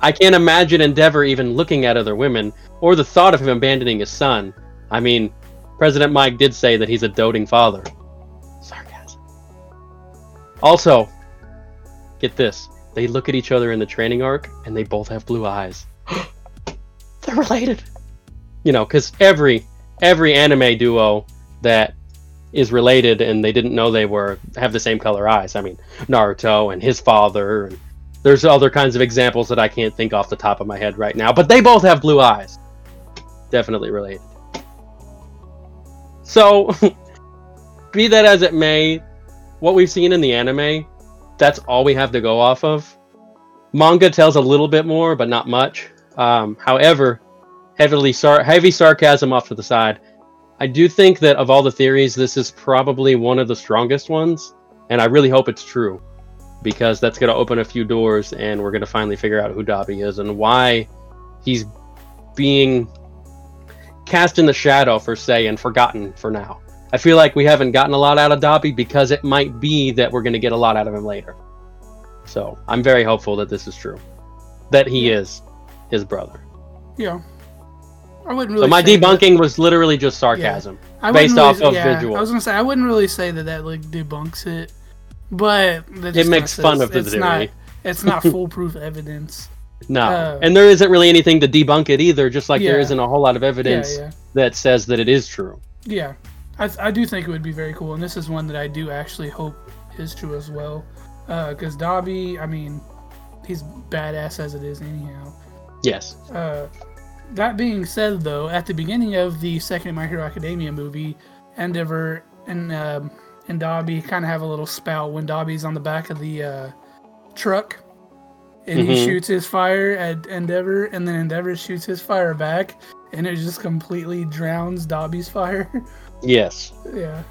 I can't imagine Endeavor even looking at other women, or the thought of him abandoning his son. I mean, President Mike did say that he's a doting father. Sarcasm. Also, get this. They look at each other in the training arc, and they both have blue eyes. They're related. You know, because every anime duo that is related and they didn't know they were have the same color eyes. I mean, Naruto and his father, and there's other kinds of examples that I can't think off the top of my head right now, but they both have blue eyes. Definitely related. So be that as it may, what we've seen in the anime, that's all we have to go off of. Manga tells a little bit more, but not much. However, heavy sarcasm off to the side, I do think that of all the theories, this is probably one of the strongest ones, and I really hope it's true, because that's going to open a few doors, and we're going to finally figure out who Dabi is and why he's being cast in the shadow, per se, and forgotten for now. I feel like we haven't gotten a lot out of Dabi because it might be that we're going to get a lot out of him later. So I'm very hopeful that this is true, that he is his brother. Yeah. I wouldn't really. So my debunking was literally just sarcasm, based off of visual. I was gonna say I wouldn't really say that like debunks it, but it makes fun of the theory. It's not foolproof evidence. No, and there isn't really anything to debunk it either. Just like there isn't a whole lot of evidence that says that it is true. Yeah, I do think it would be very cool, and this is one that I do actually hope is true as well. Because Dabi, I mean, he's badass as it is anyhow. Yes. That being said, though, at the beginning of the second My Hero Academia movie, Endeavor and Dabi kind of have a little spout when Dabi's on the back of the truck, and he shoots his fire at Endeavor, and then Endeavor shoots his fire back, and it just completely drowns Dabi's fire. Yes. Yeah.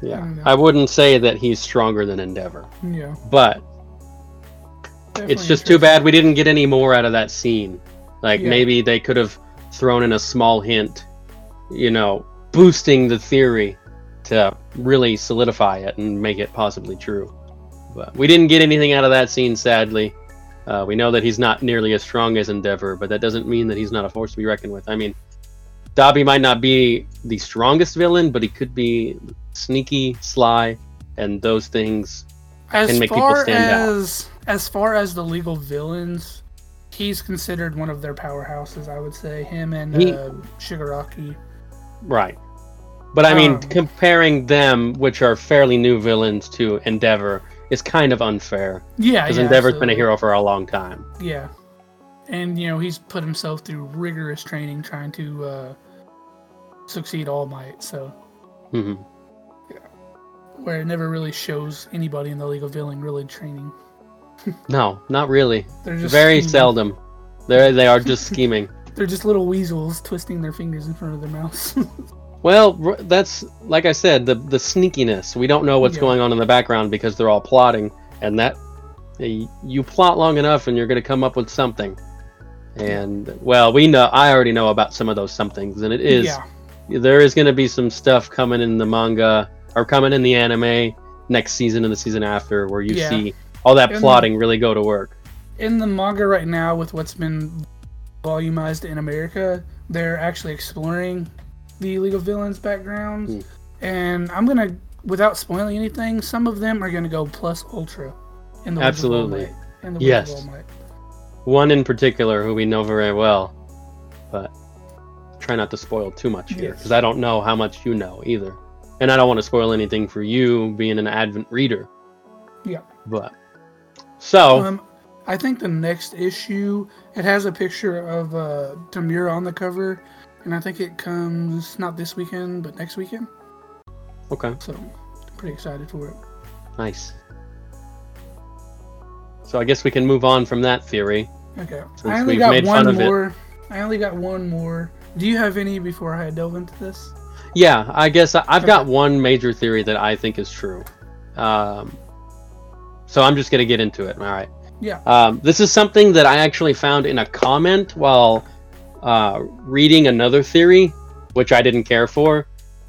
Yeah. I wouldn't say that he's stronger than Endeavor. Yeah. But definitely it's just too bad we didn't get any more out of that scene. Like, maybe they could have thrown in a small hint, you know, boosting the theory to really solidify it and make it possibly true. But we didn't get anything out of that scene, sadly. We know that he's not nearly as strong as Endeavor, but that doesn't mean that he's not a force to be reckoned with. I mean, Dabi might not be the strongest villain, but he could be sneaky, sly, and those things can make people stand out. As far as the legal villains, he's considered one of their powerhouses, I would say. Him and Shigaraki. Right. But, I mean, comparing them, which are fairly new villains, to Endeavor is kind of unfair. Yeah, because Endeavor's been a hero for a long time. Yeah. And, you know, he's put himself through rigorous training trying to succeed All Might, so... Mm-hmm. Yeah. Where it never really shows anybody in the League of Villain really training. No, not really. They're just very scheming. Seldom. They are just scheming. They're just little weasels twisting their fingers in front of their mouths. Well, that's, like I said, the sneakiness. We don't know what's going on in the background because they're all plotting, and that you plot long enough and you're going to come up with something. And, well, we know, I already know about some of those somethings, and it is, there is going to be some stuff coming in the manga, or coming in the anime next season and the season after, where you see all that plotting really go to work. In the manga right now, with what's been volumized in America, they're actually exploring the League of Villains backgrounds, and I'm gonna, without spoiling anything, some of them are gonna go plus ultra in the All Might. One in particular who we know very well, but try not to spoil too much here, because I don't know how much you know either, and I don't want to spoil anything for you being an avid reader. I think the next issue, it has a picture of Tamura on the cover, and I think it comes not this weekend, but next weekend. Okay. So, I'm pretty excited for it. Nice. So I guess we can move on from that theory. Okay. I only got one more. Do you have any before I delve into this? Yeah, I guess I've got one major theory that I think is true. So I'm just going to get into it. All right. Yeah. This is something that I actually found in a comment while reading another theory, which I didn't care for,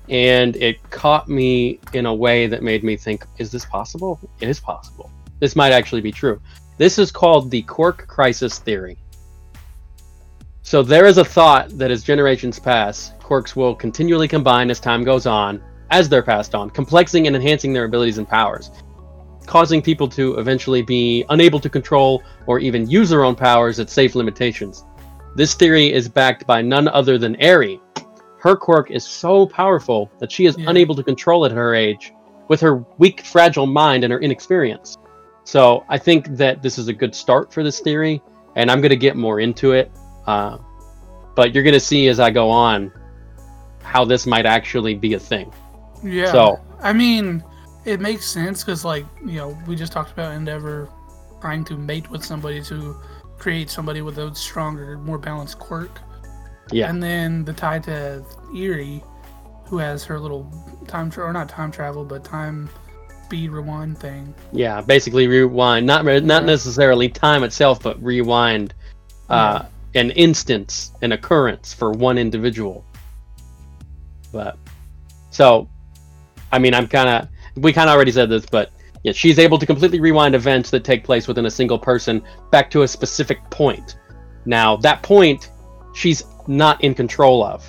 and it caught me in a way that made me think, is this possible? It is possible. This might actually be true. This is called the Cork Crisis Theory. So there is a thought that as generations pass, corks will continually combine as time goes on, as they're passed on, complexing and enhancing their abilities and powers, causing people to eventually be unable to control or even use their own powers at safe limitations. This theory is backed by none other than Eri. Her quirk is so powerful that she is unable to control it at her age, with her weak, fragile mind and her inexperience. So I think that this is a good start for this theory, and I'm going to get more into it. But you're going to see as I go on how this might actually be a thing. Yeah. So I mean, it makes sense because, like, you know, we just talked about Endeavor trying to mate with somebody to create somebody with a stronger, more balanced quirk. Yeah. And then the tie to Eri, who has her little time speed rewind thing. Yeah, basically rewind. Not necessarily time itself, but rewind an instance, an occurrence for one individual. But, so, I mean, we kind of already said this, but yeah, she's able to completely rewind events that take place within a single person back to a specific point. Now, that point, she's not in control of.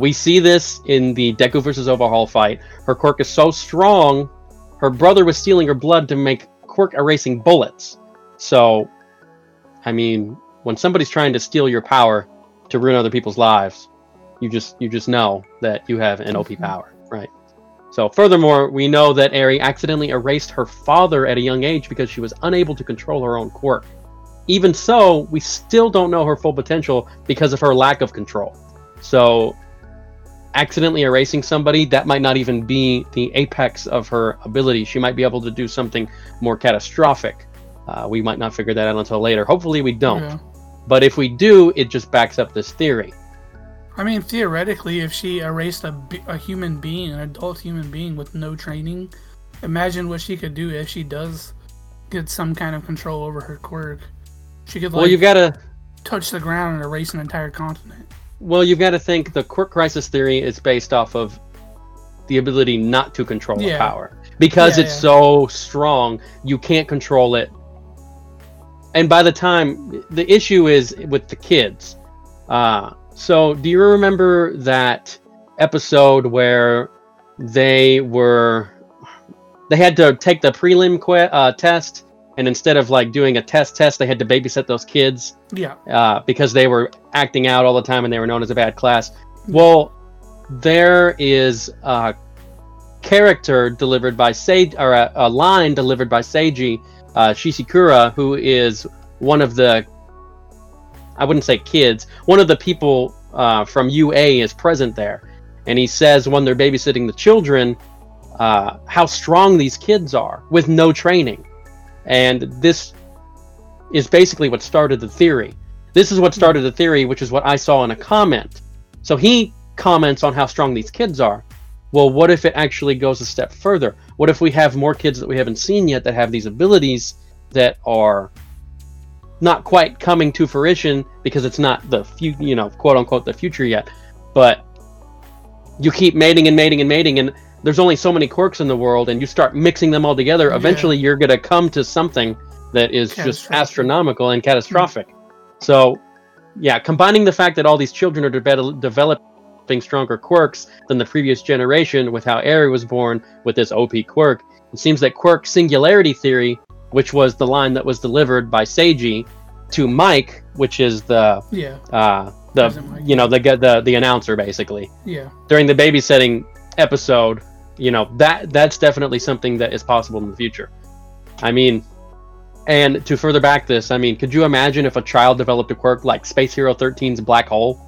We see this in the Deku versus Overhaul fight. Her quirk is so strong, her brother was stealing her blood to make quirk-erasing bullets. So, I mean, when somebody's trying to steal your power to ruin other people's lives, you just know that you have an OP power, right? So furthermore, we know that Eri accidentally erased her father at a young age because she was unable to control her own quirk. Even so, we still don't know her full potential because of her lack of control. So accidentally erasing somebody, that might not even be the apex of her ability. She might be able to do something more catastrophic. We might not figure that out until later. Hopefully we don't. Yeah. But if we do, it just backs up this theory. I mean, theoretically, if she erased a human being, an adult human being with no training, imagine what she could do if she does get some kind of control over her quirk. She could, like, well, you've got to touch the ground and erase an entire continent. Well, you've got to think the quirk crisis theory is based off of the ability not to control the power. Because it's so strong, you can't control it. And by the time, the issue is with the kids. So, do you remember that episode where they had to take the prelim test, and instead of, like, doing a test, they had to babysit those kids? Yeah. Because they were acting out all the time and they were known as a bad class. Well, there is a character delivered by Seiji, or a line delivered by Seiji Shishikura, who is one of the, I wouldn't say kids, one of the people from UA is present there. And he says when they're babysitting the children, how strong these kids are with no training. And this is basically what started the theory. This is what started the theory, which is what I saw in a comment. So he comments on how strong these kids are. Well, what if it actually goes a step further? What if we have more kids that we haven't seen yet that have these abilities that are not quite coming to fruition because it's not the quote unquote the future yet, but you keep mating and mating and mating, and there's only so many quirks in the world, and you start mixing them all together, eventually you're going to come to something that is just astronomical and catastrophic. So combining the fact that all these children are developing stronger quirks than the previous generation with how Eri was born with this OP quirk, it seems that quirk singularity theory, which was the line that was delivered by Seiji to Mike, which is the announcer basically. Yeah. During the babysitting episode, that's definitely something that is possible in the future. I mean, and to further back this, I mean, could you imagine if a child developed a quirk like Space Hero 13's black hole,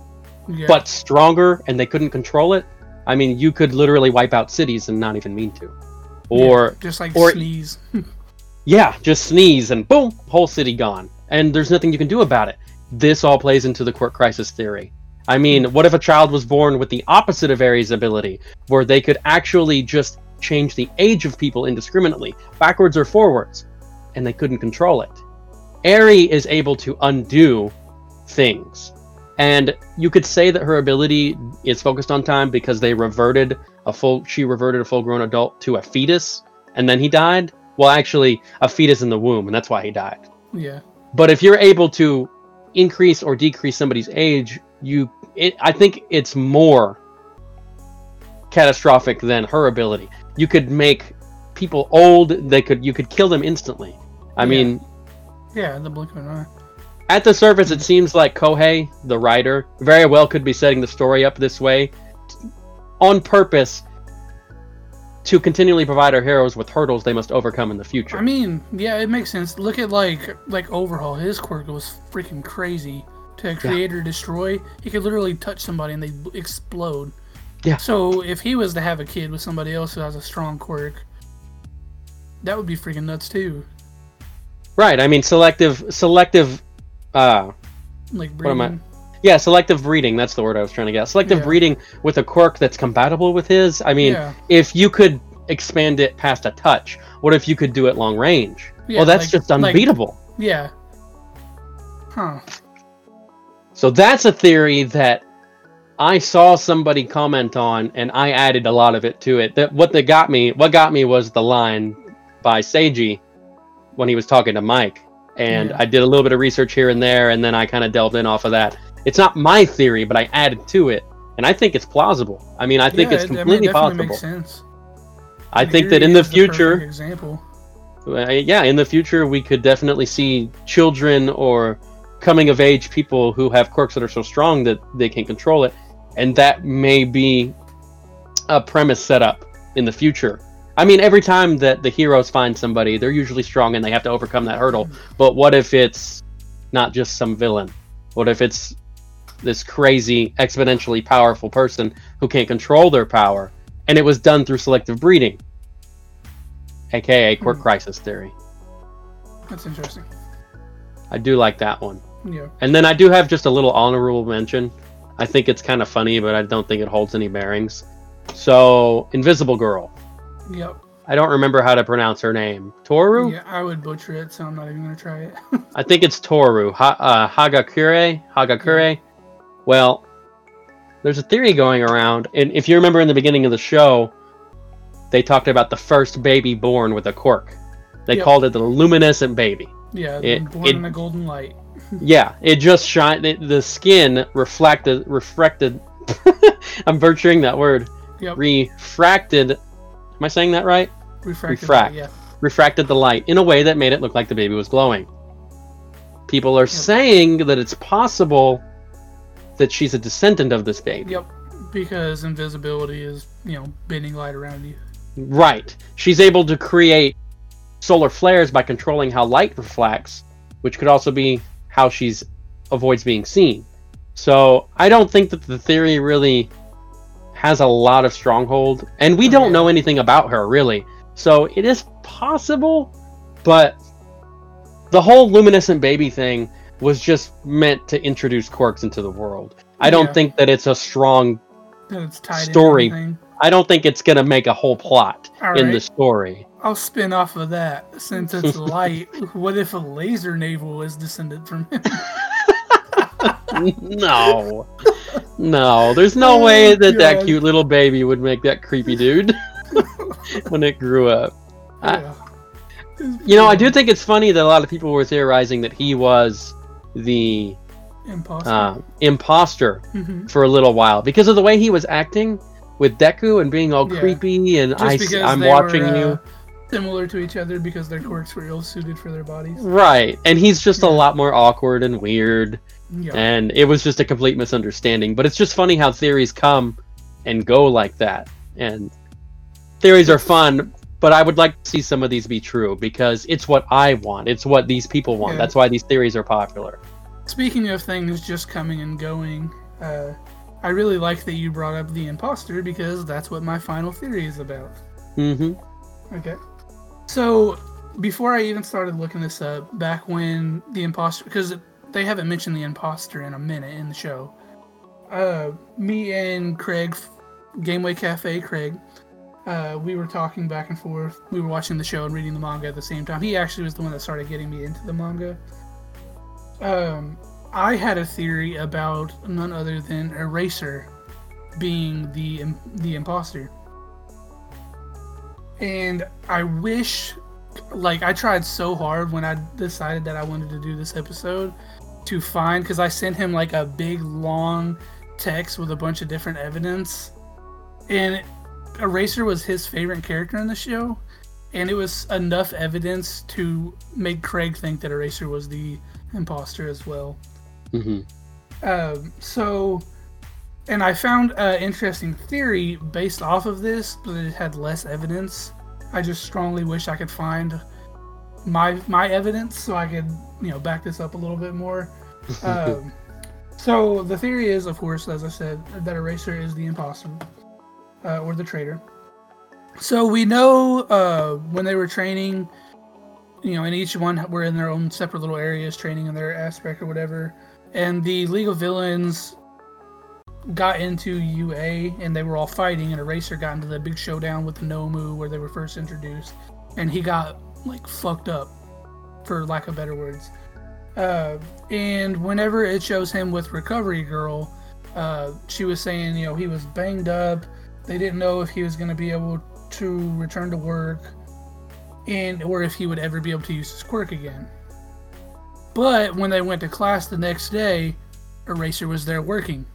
but stronger, and they couldn't control it? I mean, you could literally wipe out cities and not even mean to, or sneeze. Yeah, just sneeze and boom, whole city gone. And there's nothing you can do about it. This all plays into the quirk crisis theory. I mean, what if a child was born with the opposite of Aries' ability, where they could actually just change the age of people indiscriminately, backwards or forwards, and they couldn't control it? Eri is able to undo things. And you could say that her ability is focused on time because they reverted she reverted a full-grown adult to a fetus, and then he died. Well, actually, a fetus in the womb, and that's why he died. Yeah. But if you're able to increase or decrease somebody's age, I think it's more catastrophic than her ability. You could make people old. You could kill them instantly. I mean... Yeah, in the blink of an eye. At the surface, it seems like Kohei, the writer, very well could be setting the story up this way on purpose, to continually provide our heroes with hurdles they must overcome in the future. I mean, yeah, it makes sense. Look at like Overhaul. His quirk was freaking crazy. To create or destroy, he could literally touch somebody and they explode. Yeah. So if he was to have a kid with somebody else who has a strong quirk, that would be freaking nuts too. Right. I mean, selective. Like breeding. Yeah, selective breeding. That's the word I was trying to get. Selective breeding with a quirk that's compatible with his. I mean, if you could expand it past a touch, what if you could do it long range? Yeah, well, that's just unbeatable. So that's a theory that I saw somebody comment on, and I added a lot of it to it. What got me was the line by Seiji when he was talking to Mike. And I did a little bit of research here and there, and then I kind of delved in off of that. It's not my theory, but I added to it, and I think it's plausible. I mean, I think it's completely possible. Makes sense. I think that in the future, in the future, we could definitely see children or coming-of-age people who have quirks that are so strong that they can control it, and that may be a premise set up in the future. I mean, every time that the heroes find somebody, they're usually strong and they have to overcome that hurdle. But what if it's not just some villain? What if it's this crazy, exponentially powerful person who can't control their power? And it was done through selective breeding, aka quirk crisis theory. That's interesting. I do like that one. Yeah. And then I do have just a little honorable mention. I think it's kind of funny, but I don't think it holds any bearings. So, Invisible Girl. Yep. I don't remember how to pronounce her name. Toru? Yeah, I would butcher it, so I'm not even going to try it. I think it's Toru. Hagakure. Yeah. Well, there's a theory going around. And if you remember in the beginning of the show, they talked about the first baby born with a quirk. They called it the luminescent baby. Yeah, born in a golden light. It just shined. The skin reflected. I'm butchering that word. Yep. Refracted. Am I saying that right? Refracted the light in a way that made it look like the baby was glowing. People are saying that it's possible that she's a descendant of this baby. Yep, because invisibility is, bending light around you. Right. She's able to create solar flares by controlling how light reflects, which could also be how she avoids being seen. So I don't think that the theory really has a lot of stronghold, and we don't know anything about her really, so it is possible. But the whole luminescent baby thing was just meant to introduce quirks into the world. I don't think that it's a strong it's tied story. In I don't think it's going to make a whole plot in the story. I'll spin off of that. Since it's light, what if a laser navel is descended from him? No. There's no way that cute little baby would make that creepy dude when it grew up. Yeah. I do think it's funny that a lot of people were theorizing that he was the imposter for a little while because of the way he was acting with Deku and being all creepy and I'm watching you. Similar to each other because their quirks were ill suited for their bodies. Right. And he's just a lot more awkward and weird. Yeah. And it was just a complete misunderstanding. But it's just funny how theories come and go like that. And theories are fun, but I would like to see some of these be true because it's what I want. It's what these people want. Yeah. That's why these theories are popular. Speaking of things just coming and going, I really like that you brought up the imposter because that's what my final theory is about. Mm-hmm. Okay. So, before I even started looking this up, back when the imposter... Because they haven't mentioned the imposter in a minute in the show. Me and Craig, Gameway Cafe Craig, we were talking back and forth. We were watching the show and reading the manga at the same time. He actually was the one that started getting me into the manga. I had a theory about none other than Eraser being the imposter. And I wish, I tried so hard when I decided that I wanted to do this episode to find, because I sent him a big long text with a bunch of different evidence. And Eraser was his favorite character in the show. And it was enough evidence to make Craig think that Eraser was the imposter as well. Mm-hmm. And I found an interesting theory based off of this, but it had less evidence. I just strongly wish I could find my evidence so I could, back this up a little bit more. So the theory is, of course, as I said, that Eraser is the imposter or the traitor. So we know when they were training, and each one were in their own separate little areas training in their aspect or whatever, and the League of Villains got into UA and they were all fighting, and Eraser got into the big showdown with Nomu where they were first introduced, and he got fucked up, for lack of better words, and whenever it shows him with Recovery Girl, she was saying he was banged up, they didn't know if he was going to be able to return to work and or if he would ever be able to use his quirk again. But when they went to class the next day, Eraser was there working.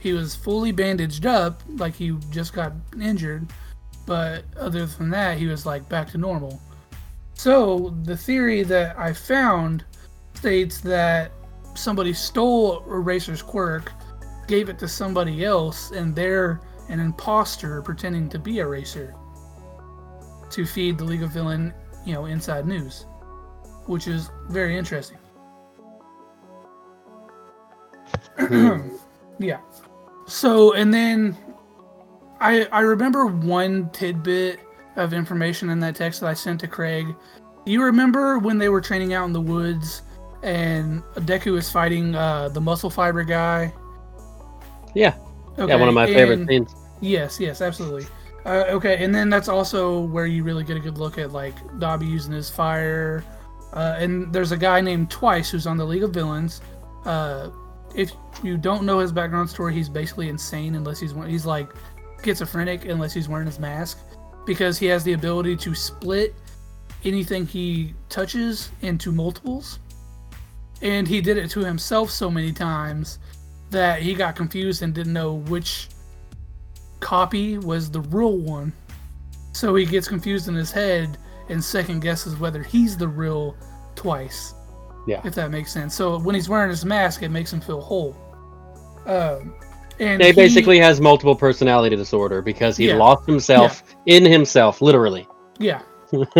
He was fully bandaged up, he just got injured, but other than that, he was back to normal. So the theory that I found states that somebody stole Eraser's quirk, gave it to somebody else, and they're an imposter pretending to be Eraser to feed the League of Villain, inside news, which is very interesting. Yeah. So, and then I remember one tidbit of information in that text that I sent to Craig. You remember when they were training out in the woods and Deku was fighting the muscle fiber guy? Yeah. Okay. Yeah, one of my favorite scenes. Yes, absolutely. Okay, and then that's also where you really get a good look at, Dabi using his fire. And there's a guy named Twice who's on the League of Villains. If you don't know his background story, he's basically insane unless he's schizophrenic unless he's wearing his mask, because he has the ability to split anything he touches into multiples, and he did it to himself so many times that he got confused and didn't know which copy was the real one, so he gets confused in his head and second guesses whether he's the real Twice. Yeah. If that makes sense. So when he's wearing his mask, it makes him feel whole. And he basically has multiple personality disorder because he lost himself in himself, literally. Yeah.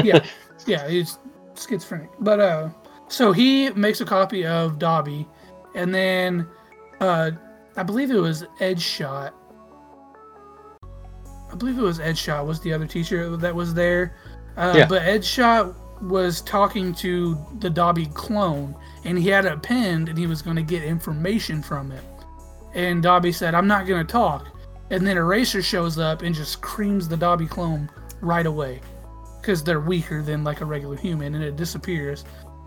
Yeah. Yeah. He's schizophrenic. But so he makes a copy of Dabi, and then I believe it was Edshot was the other teacher that was there. But Edshot was talking to the Dabi clone, and he had it pinned and he was going to get information from it, and Dabi said, I'm not going to talk, And then Eraser shows up and just creams the Dabi clone right away because they're weaker than like a regular human, and it disappears.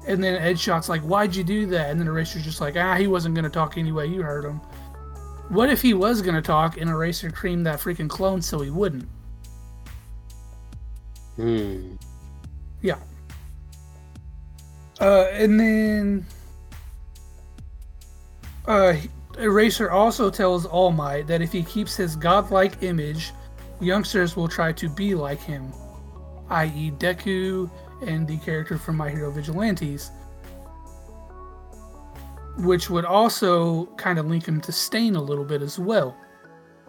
And then Edshot's like, why'd you do that? And then Eraser's just like, he wasn't going to talk anyway. You heard him. What if he was going to talk and Eraser creamed that freaking clone so he wouldn't? Yeah. And then... Eraser also tells All Might that if he keeps his godlike image, youngsters will try to be like him, i.e. Deku and the character from My Hero Vigilantes, which would also kind of link him to Stain a little bit as well,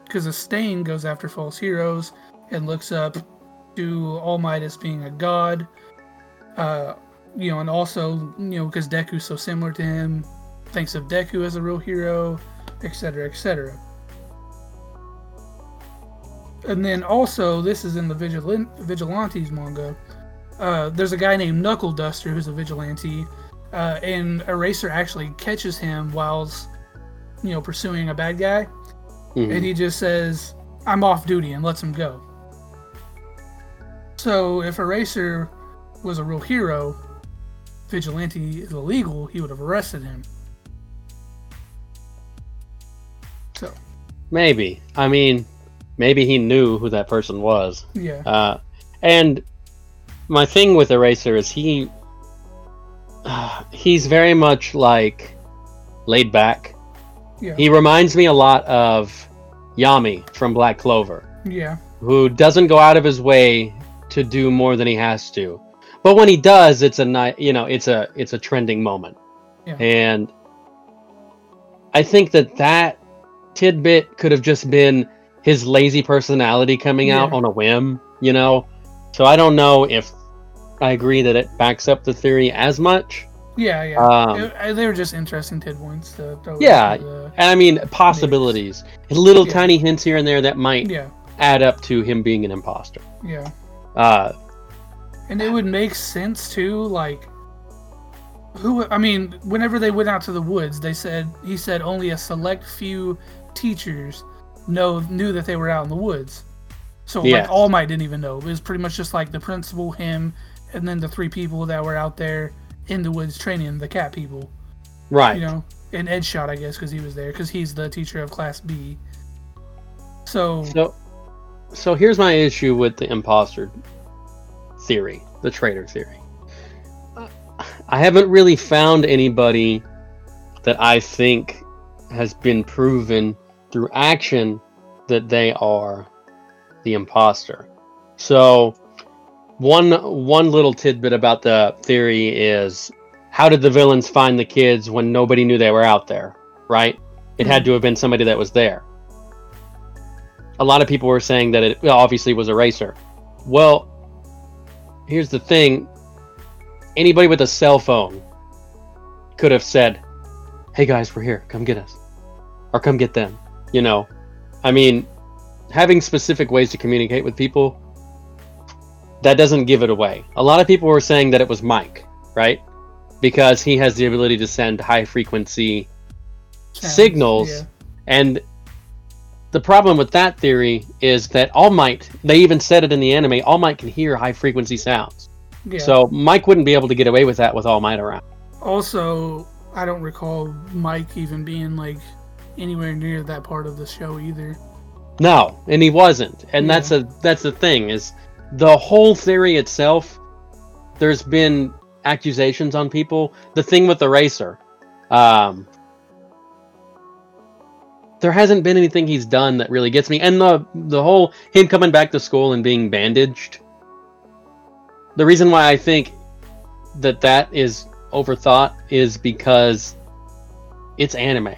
because a Stain goes after false heroes and looks up to All Might as being a god, and also, because Deku's so similar to him, thinks of Deku as a real hero, etc., etc. And then also, this is in the Vigilantes manga, there's a guy named Knuckle Duster who's a vigilante, and Eraser actually catches him whilst, pursuing a bad guy, and he just says, I'm off duty, and lets him go. So if Eraser was a real hero, vigilante is illegal, he would have arrested him. So. Maybe. I mean, maybe he knew who that person was. Yeah. And my thing with Eraser is he's very much like laid back. Yeah. He reminds me a lot of Yami from Black Clover. Yeah. Who doesn't go out of his way to do more than he has to. But when he does, it's a trending moment. Yeah. And I think that tidbit could have just been his lazy personality coming out on a whim, so I don't know if I agree that it backs up the theory as much. They were just interesting tidbits to throw and I mean possibilities and little tiny hints here and there that might add up to him being an imposter. And it would make sense too, like whenever they went out to the woods, he said only a select few teachers knew that they were out in the woods. So like All Might didn't even know. It was pretty much just like the principal, him, and then the three people that were out there in the woods training the cat people. Right. And Edshot, I guess, because he was there, because he's the teacher of Class B. So here's my issue with the imposter theory, the traitor theory. I haven't really found anybody that I think has been proven through action that they are the imposter. So one little tidbit about the theory is, how did the villains find the kids when nobody knew they were out there, right? It had to have been somebody that was there. A lot of people were saying that it obviously was Eraser. Well, here's the thing. Anybody with a cell phone could have said, hey guys, we're here, come get us. Or come get them, I mean, having specific ways to communicate with people, that doesn't give it away. A lot of people were saying that it was Mike, right? Because he has the ability to send high frequency signals. Yeah. And the problem with that theory is that All Might, they even said it in the anime, All Might can hear high frequency sounds. Yeah. So Mike wouldn't be able to get away with that with All Might around. Also, I don't recall Mike even being like anywhere near that part of the show either. No, and he wasn't. And that's the thing, is the whole theory itself, there's been accusations on people. The thing with Eraser, there hasn't been anything he's done that really gets me. And the whole him coming back to school and being bandaged. The reason why I think that is overthought is because it's anime.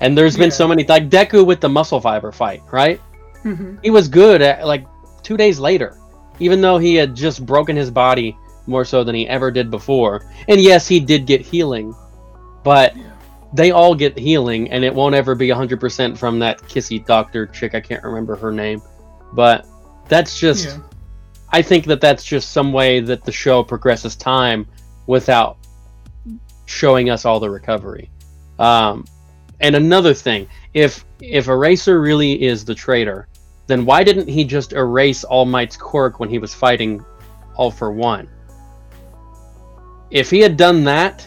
And there's been so many... Like Deku with the muscle fiber fight, right? Mm-hmm. He was good at, 2 days later. Even though he had just broken his body more so than he ever did before. And yes, he did get healing. But they all get healing. And it won't ever be 100% from that kissy doctor chick. I can't remember her name. But that's just... Yeah. I think that's just some way that the show progresses time without showing us all the recovery. And another thing, if Eraser really is the traitor, then why didn't he just erase All Might's quirk when he was fighting All for One? If he had done that,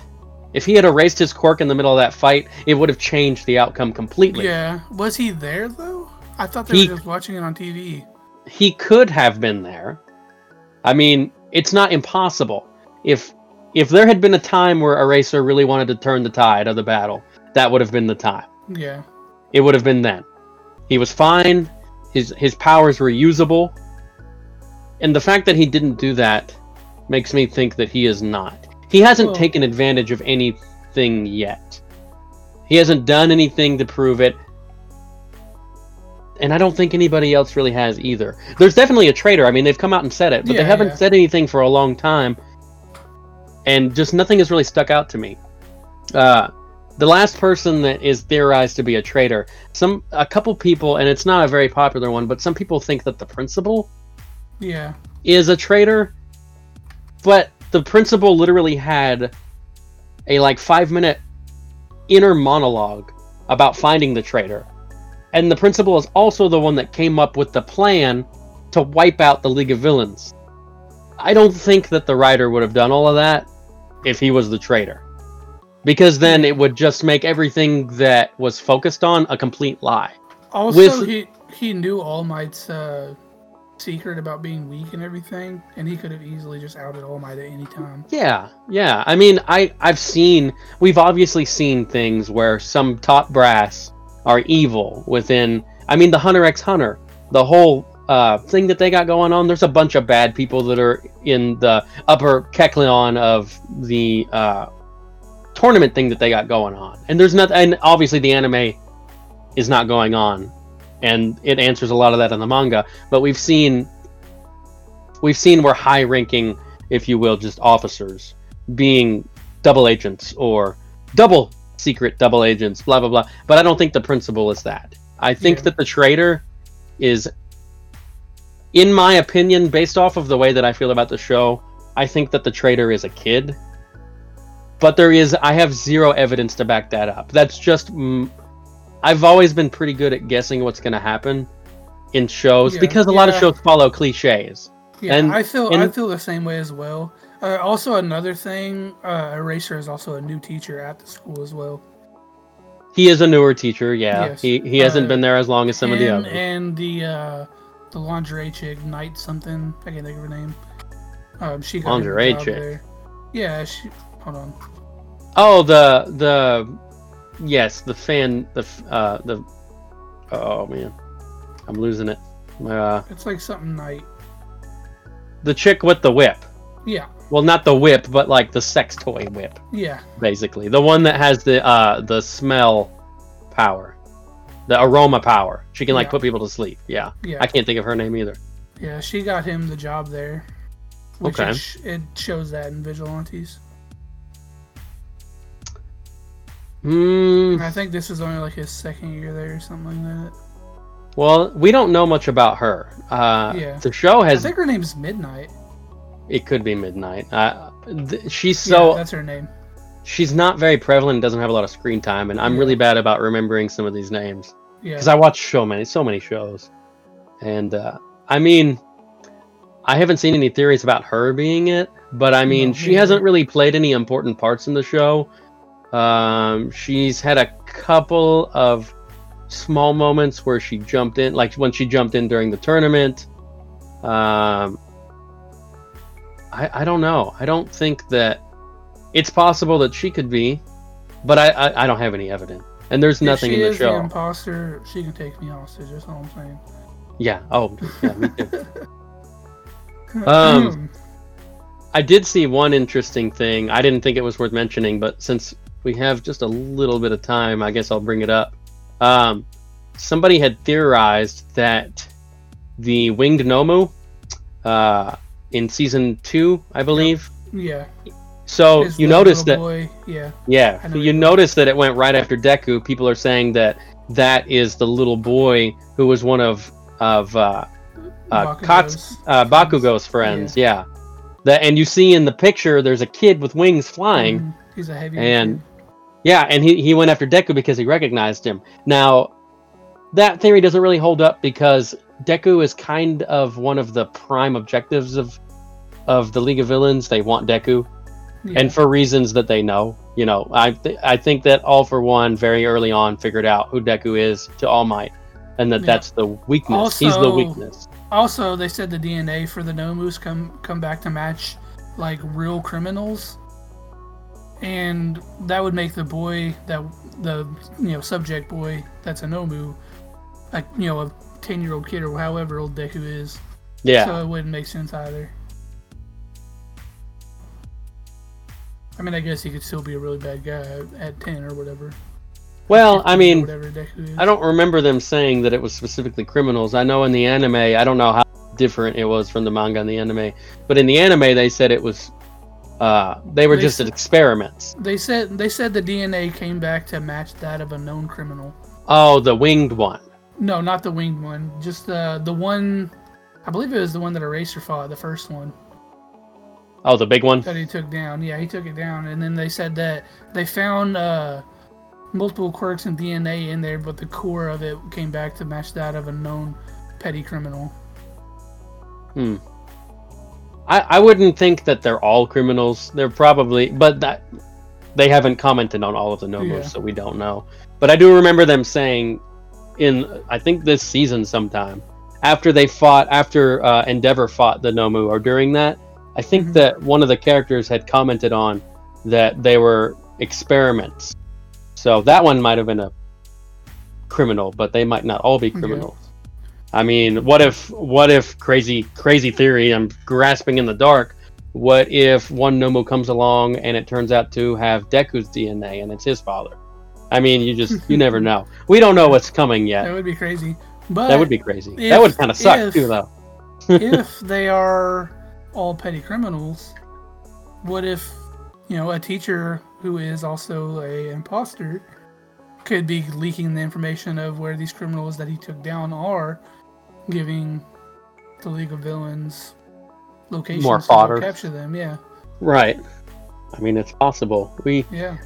if he had erased his quirk in the middle of that fight, it would have changed the outcome completely. Yeah. Was he there, though? I thought they were just watching it on TV. He could have been there. I mean, it's not impossible. If there had been a time where Eraser really wanted to turn the tide of the battle, that would have been the time. Yeah. It would have been then. He was fine. His powers were usable. And the fact that he didn't do that makes me think that he is not. He hasn't taken advantage of anything yet. He hasn't done anything to prove it. And I don't think anybody else really has either. There's definitely a traitor. I mean, they've come out and said it, but they haven't said anything for a long time. And just nothing has really stuck out to me. The last person that is theorized to be a traitor, a couple people, and it's not a very popular one, but some people think that the principal is a traitor. But the principal literally had a 5-minute inner monologue about finding the traitor. And the principal is also the one that came up with the plan to wipe out the League of Villains. I don't think that the writer would have done all of that if he was the traitor. Because then it would just make everything that was focused on a complete lie. Also, he knew All Might's secret about being weak and everything, and he could have easily just outed All Might at any time. Yeah. I mean, we've obviously seen things where some top brass are evil within. I mean, the Hunter x Hunter, the whole thing that they got going on, there's a bunch of bad people that are in the upper Kecleon of the tournament thing that they got going on. And there's nothing, and obviously the anime is not going on, and it answers a lot of that in the manga, but we've seen where high ranking, if you will, just officers being double agents or double secret double agents, blah blah blah. But I don't think the principal is that. I think that the traitor is, in my opinion, based off of the way that I feel about the show, I think that the traitor is a kid. But I have zero evidence to back that up. That's just, I've always been pretty good at guessing what's going to happen in shows because a lot of shows follow cliches. Yeah, and I feel the same way as well. Also, another thing, Eraser is also a new teacher at the school as well. He is a newer teacher, yeah. Yes. He hasn't been there as long as some of the others. And the lingerie chick, Knight something, I can't think of her name. She got lingerie chick. There. Yeah, she. Hold on. Oh, oh man, I'm losing it. It's like something Knight. The chick with the whip. Yeah. Well, not the whip, but the sex toy whip. Yeah. Basically, the one that has the smell power, the aroma power. She can put people to sleep. Yeah. Yeah. I can't think of her name either. Yeah, she got him the job there. Which okay. It shows that in Vigilantes. I think this is only his second year there or something like that. Well, we don't know much about her. The show has. I think her name's Midnight. It could be Midnight. She's so. Yeah, that's her name. She's not very prevalent. Doesn't have a lot of screen time, and I'm really bad about remembering some of these names. Yeah. Because I watch so many shows, and I mean, I haven't seen any theories about her being it, but I mean, she hasn't really played any important parts in the show. She's had a couple of small moments where she jumped in, like when she jumped in during the tournament. I don't know. I don't think that it's possible that she could be, but I don't have any evidence. And there's nothing in the show. If she is the imposter, she can take me hostage. That's all I'm saying. Yeah. Oh, yeah, me too. I did see one interesting thing. I didn't think it was worth mentioning, but since we have just a little bit of time, I guess I'll bring it up. Somebody had theorized that the winged Nomu in season 2, I believe. Yeah. So his you notice that. Boy. Yeah. Yeah. You notice that it went right after Deku. People are saying that is the little boy who was one of Bakugo's friends. Yeah. And you see in the picture, there's a kid with wings flying. He's a heavy. And kid. Yeah, and he went after Deku because he recognized him. Now, that theory doesn't really hold up because Deku is kind of one of the prime objectives of the League of Villains. They want Deku, yeah. And for reasons that they know. You know, I think that All for One very early on figured out who Deku is to All Might, and that that's the weakness. Also, he's the weakness. Also, they said the DNA for the Nomus come back to match like real criminals, and that would make the boy that the subject boy that's a Nomu, like a 10-year-old kid or however old Deku is. Yeah. So it wouldn't make sense either. I mean, I guess he could still be a really bad guy at 10 or whatever. Well, I mean, I don't remember them saying that it was specifically criminals. I know in the anime, I don't know how different it was from the manga and the anime, but in the anime they said it was, they just experiments. They said the DNA came back to match that of a known criminal. Oh, the winged one. No, not the winged one. Just the one, I believe it was the one that Eraser fought, the first one. Oh, the big one? That he took down. Yeah, he took it down. And then they said that they found multiple quirks and DNA in there, but the core of it came back to match that of a known petty criminal. Hmm. I wouldn't think that they're all criminals. They're probably... But that they haven't commented on all of the Nomus, so we don't know. But I do remember them saying... in I think this season sometime after Endeavor fought the Nomu or during that, I think that one of the characters had commented on that they were experiments. So that one might have been a criminal, but they might not all be criminals. I mean, what if crazy theory I'm grasping in the dark, what if one Nomu comes along and it turns out to have Deku's DNA and it's his father? I mean, you never know. We don't know what's coming yet. That would be crazy. But that would be crazy. That would kind of suck too, though. If they are all petty criminals, what if, a teacher who is also a imposter could be leaking the information of where these criminals that he took down are, giving the League of Villains locations more fodder to capture them? Yeah. Right. I mean, it's possible. The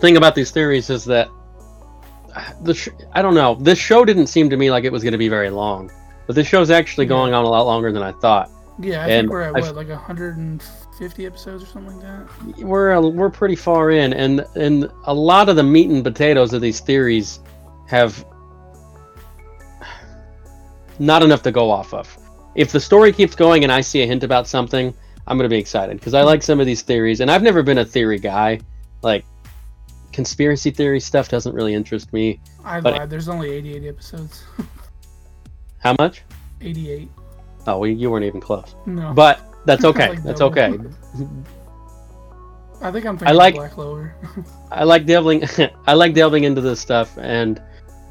thing about these theories is that I don't know. This show didn't seem to me like it was going to be very long, but this show's actually going on a lot longer than I thought. Yeah, I think we're at like 150 episodes or something like that. We're pretty far in, and a lot of the meat and potatoes of these theories have not enough to go off of. If the story keeps going and I see a hint about something, I'm going to be excited because I like some of these theories, and I've never been a theory guy, like. Conspiracy theory stuff doesn't really interest me. I lied. There's only 88 episodes. How much? 88. Oh, you weren't even close. No. But that's okay. That's okay. I think I'm thinking Black Clover. I like delving into this stuff, and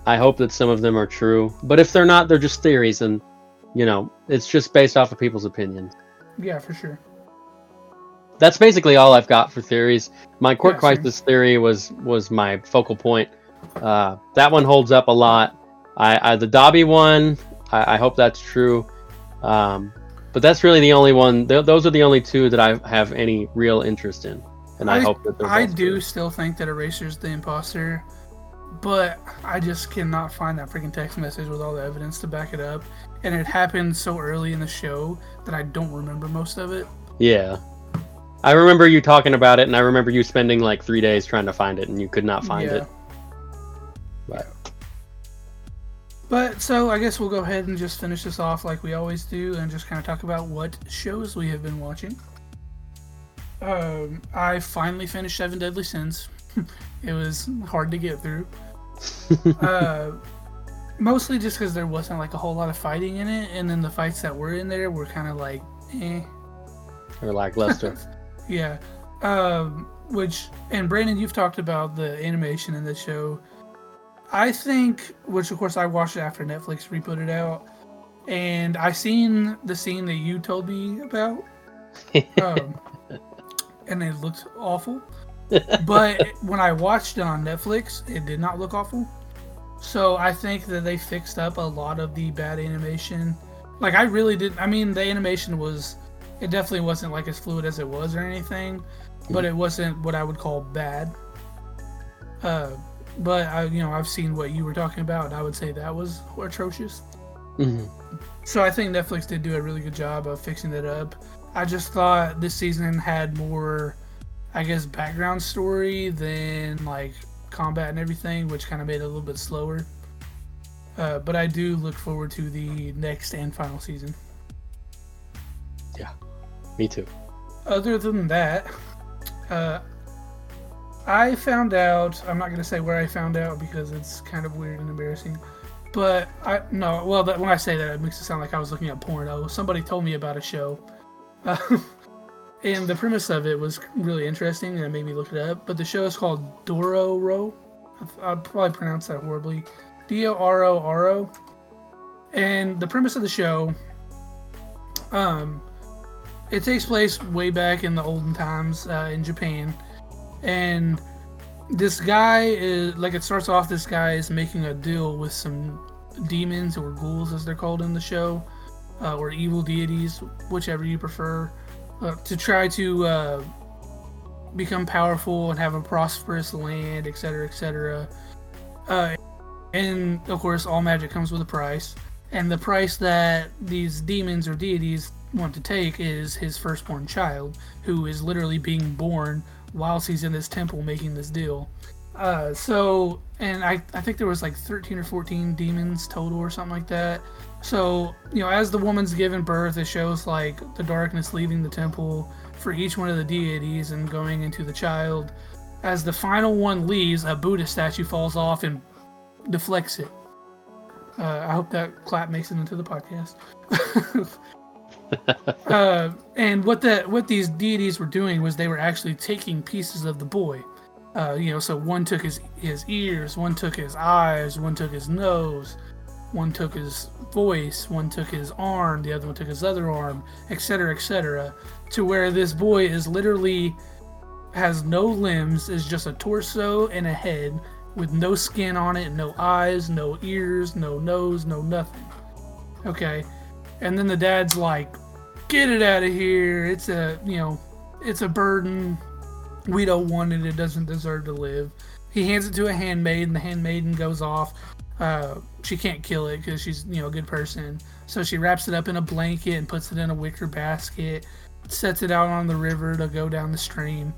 I hope that some of them are true. But if they're not, they're just theories, and it's just based off of people's opinions. Yeah, for sure. That's basically all I've got for theories. My Court Crisis theory was my focal point. That one holds up a lot. The Dabi one, I hope that's true. But that's really the only one. Those are the only two that I have any real interest in. And I hope that they're I do true. Still think that Eraser's the imposter, but I just cannot find that freaking text message with all the evidence to back it up. And it happened so early in the show that I don't remember most of it. Yeah. I remember you talking about it, and I remember you spending like 3 days trying to find it, and you could not find it. But so I guess we'll go ahead and just finish this off like we always do, and just kind of talk about what shows we have been watching. I finally finished Seven Deadly Sins. It was hard to get through. Mostly just because there wasn't like a whole lot of fighting in it, and then the fights that were in there were kind of like, eh. Or lackluster. Yeah, Brandon, you've talked about the animation in the show. I think, which of course I watched it after Netflix re-put it out, and I seen the scene that you told me about, and it looked awful. But when I watched it on Netflix, it did not look awful. So I think that they fixed up a lot of the bad animation. Like I really didn't. I mean, the animation was. It definitely wasn't like as fluid as it was or anything, but it wasn't what I would call bad. But I've seen what you were talking about, and I would say that was atrocious. Mm-hmm. So I think Netflix did do a really good job of fixing that up. I just thought this season had more, I guess, background story than like combat and everything, which kind of made it a little bit slower. But I do look forward to the next and final season. Yeah, me too. Other than that, I found out, I'm not going to say where I found out because it's kind of weird and embarrassing, but when I say that, it makes it sound like I was looking at porno. Somebody told me about a show, and the premise of it was really interesting, and it made me look it up, but the show is called Dororo. I'll probably pronounce that horribly. Dororo. And the premise of the show, it takes place way back in the olden times in Japan. And this guy is it starts off, this guy is making a deal with some demons or ghouls, as they're called in the show, or evil deities, whichever you prefer, to try to become powerful and have a prosperous land, etc., etc. And of course, all magic comes with a price, and the price that these demons or deities want to take is his firstborn child, who is literally being born whilst he's in this temple making this deal. I think there was 13 or 14 demons total or something like that. So, as the woman's given birth, it shows the darkness leaving the temple for each one of the deities and going into the child. As the final one leaves, a Buddha statue falls off and deflects it. I hope that clap makes it into the podcast. And what these deities were doing was they were actually taking pieces of the boy. So one took his ears, one took his eyes, one took his nose, one took his voice, one took his arm, the other one took his other arm, etc., etc., to where this boy is literally has no limbs, is just a torso and a head with no skin on it, no eyes, no ears, no nose, no nothing. Okay. And then the dad's like, "Get it out of here! It's a, it's a burden. We don't want it. It doesn't deserve to live." He hands it to a handmaiden. The handmaiden goes off. She can't kill it because she's, a good person. So she wraps it up in a blanket and puts it in a wicker basket. Sets it out on the river to go down the stream.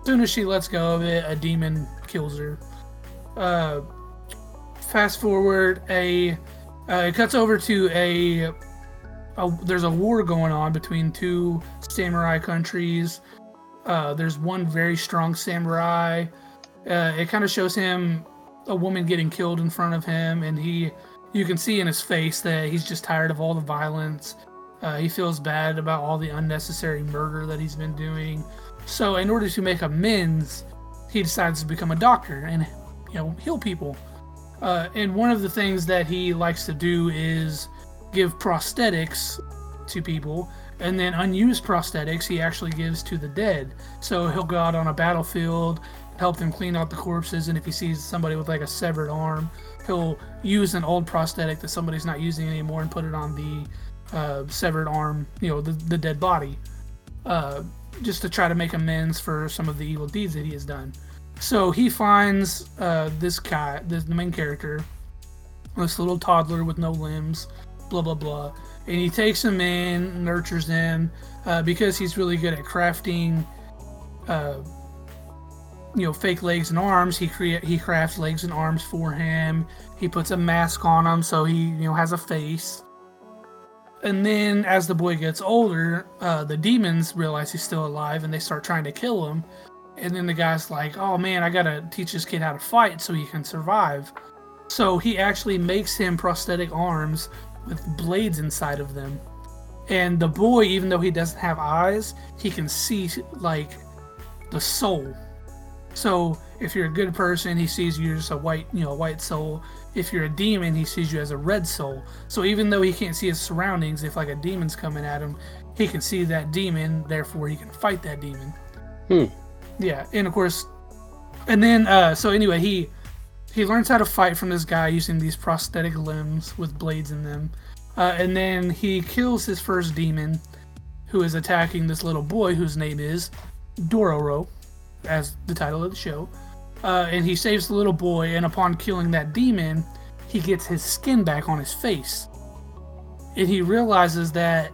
As soon as she lets go of it, a demon kills her. Fast forward, it cuts over to there's a war going on between two samurai countries. There's one very strong samurai. It kind of shows him, a woman getting killed in front of him, and you can see in his face that he's just tired of all the violence. He feels bad about all the unnecessary murder that he's been doing. So in order to make amends, he decides to become a doctor and, heal people. And one of the things that he likes to do is give prosthetics to people, and then unused prosthetics he actually gives to the dead. So he'll go out on a battlefield, help them clean out the corpses, and if he sees somebody with a severed arm, he'll use an old prosthetic that somebody's not using anymore and put it on the severed arm, the dead body, just to try to make amends for some of the evil deeds that he has done. So he finds this guy, the main character, this little toddler with no limbs, blah blah blah, and he takes him in, nurtures him, because he's really good at crafting fake legs and arms. He crafts legs and arms for him. He puts a mask on him so he has a face. And then as the boy gets older, the demons realize he's still alive and they start trying to kill him. And then the guy's like, "Oh man, I gotta teach this kid how to fight so he can survive." So he actually makes him prosthetic arms with blades inside of them. And the boy, even though he doesn't have eyes, he can see the soul. So if you're a good person, he sees you as a white, white soul. If you're a demon, he sees you as a red soul. So even though he can't see his surroundings, if a demon's coming at him, he can see that demon, therefore he can fight that demon. Yeah, and of course, and then he learns how to fight from this guy using these prosthetic limbs with blades in them. And then he kills his first demon, who is attacking this little boy whose name is Dororo, as the title of the show. and he saves the little boy, and upon killing that demon, he gets his skin back on his face. And he realizes that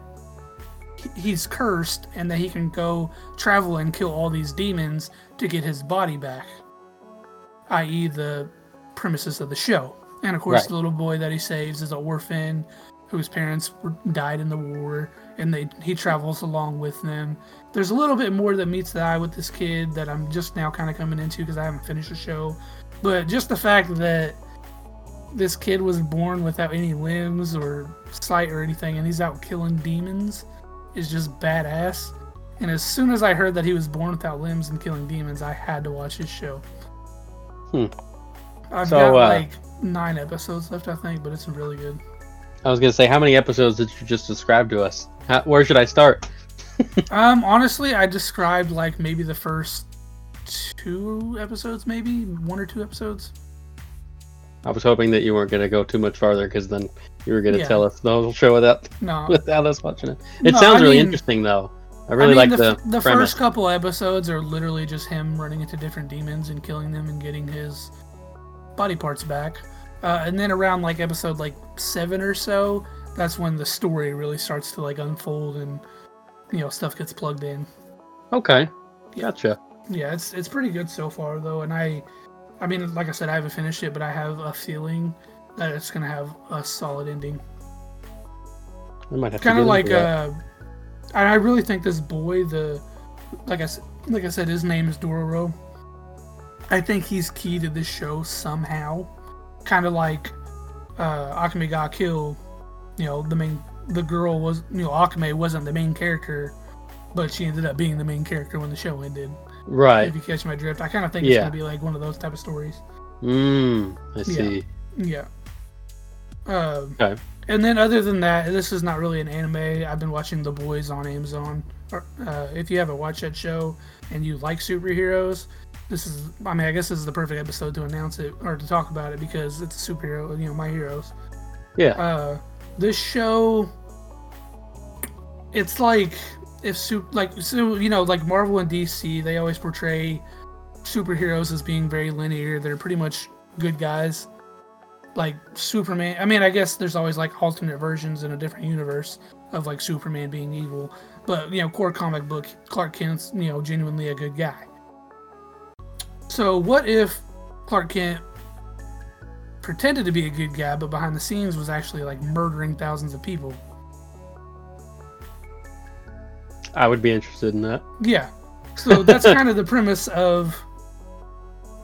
he's cursed and that he can go travel and kill all these demons to get his body back, i.e. the premises of the show. And of course, right. The little boy that he saves is an orphan whose parents died in the war, and he travels along with them. There's a little bit more that meets the eye with this kid that I'm just now kind of coming into because I haven't finished the show. But just the fact that this kid was born without any limbs or sight or anything, and he's out killing demons, is just badass. And as soon as I heard that he was born without limbs and killing demons, I had to watch his show. I've got like 9 episodes left, I think, but it's really good. I was gonna say, how many episodes did you just describe to us? Where should I start? Honestly, I described like maybe the first 2 episodes, maybe 1 or 2 episodes. I was hoping that you weren't going to go too much farther, because then you were going to tell us the whole show without us watching it. It sounds really interesting, though. I really like the first couple episodes are literally just him running into different demons and killing them and getting his body parts back. And then around like episode like 7 or so, that's when the story really starts to like unfold and stuff gets plugged in. Okay, gotcha. Yeah, it's pretty good so far though, and I mean, like I said, I haven't finished it, but I have a feeling that it's going to have a solid ending. Kind of like, I really think this boy, like I said, his name is Dororo. I think he's key to this show somehow. Kind of like Akame got killed. Akame wasn't the main character, but she ended up being the main character when the show ended. Right. If you catch my drift, I kind of think it's going to be like one of those type of stories. I see. Yeah. Okay. And then other than that, this is not really an anime. I've been watching The Boys on Amazon. If you haven't watched that show and you like superheroes, this is the perfect episode to announce it or to talk about it, because it's a superhero, My Heroes. Yeah. This show, it's like... Like Marvel and DC, they always portray superheroes as being very linear. They're pretty much good guys, like Superman. I mean, I guess there's always like alternate versions in a different universe of like Superman being evil, but core comic book Clark Kent's genuinely a good guy. So what if Clark Kent pretended to be a good guy, but behind the scenes was actually like murdering thousands of people? I would be interested in that. Yeah. So that's kind of the premise of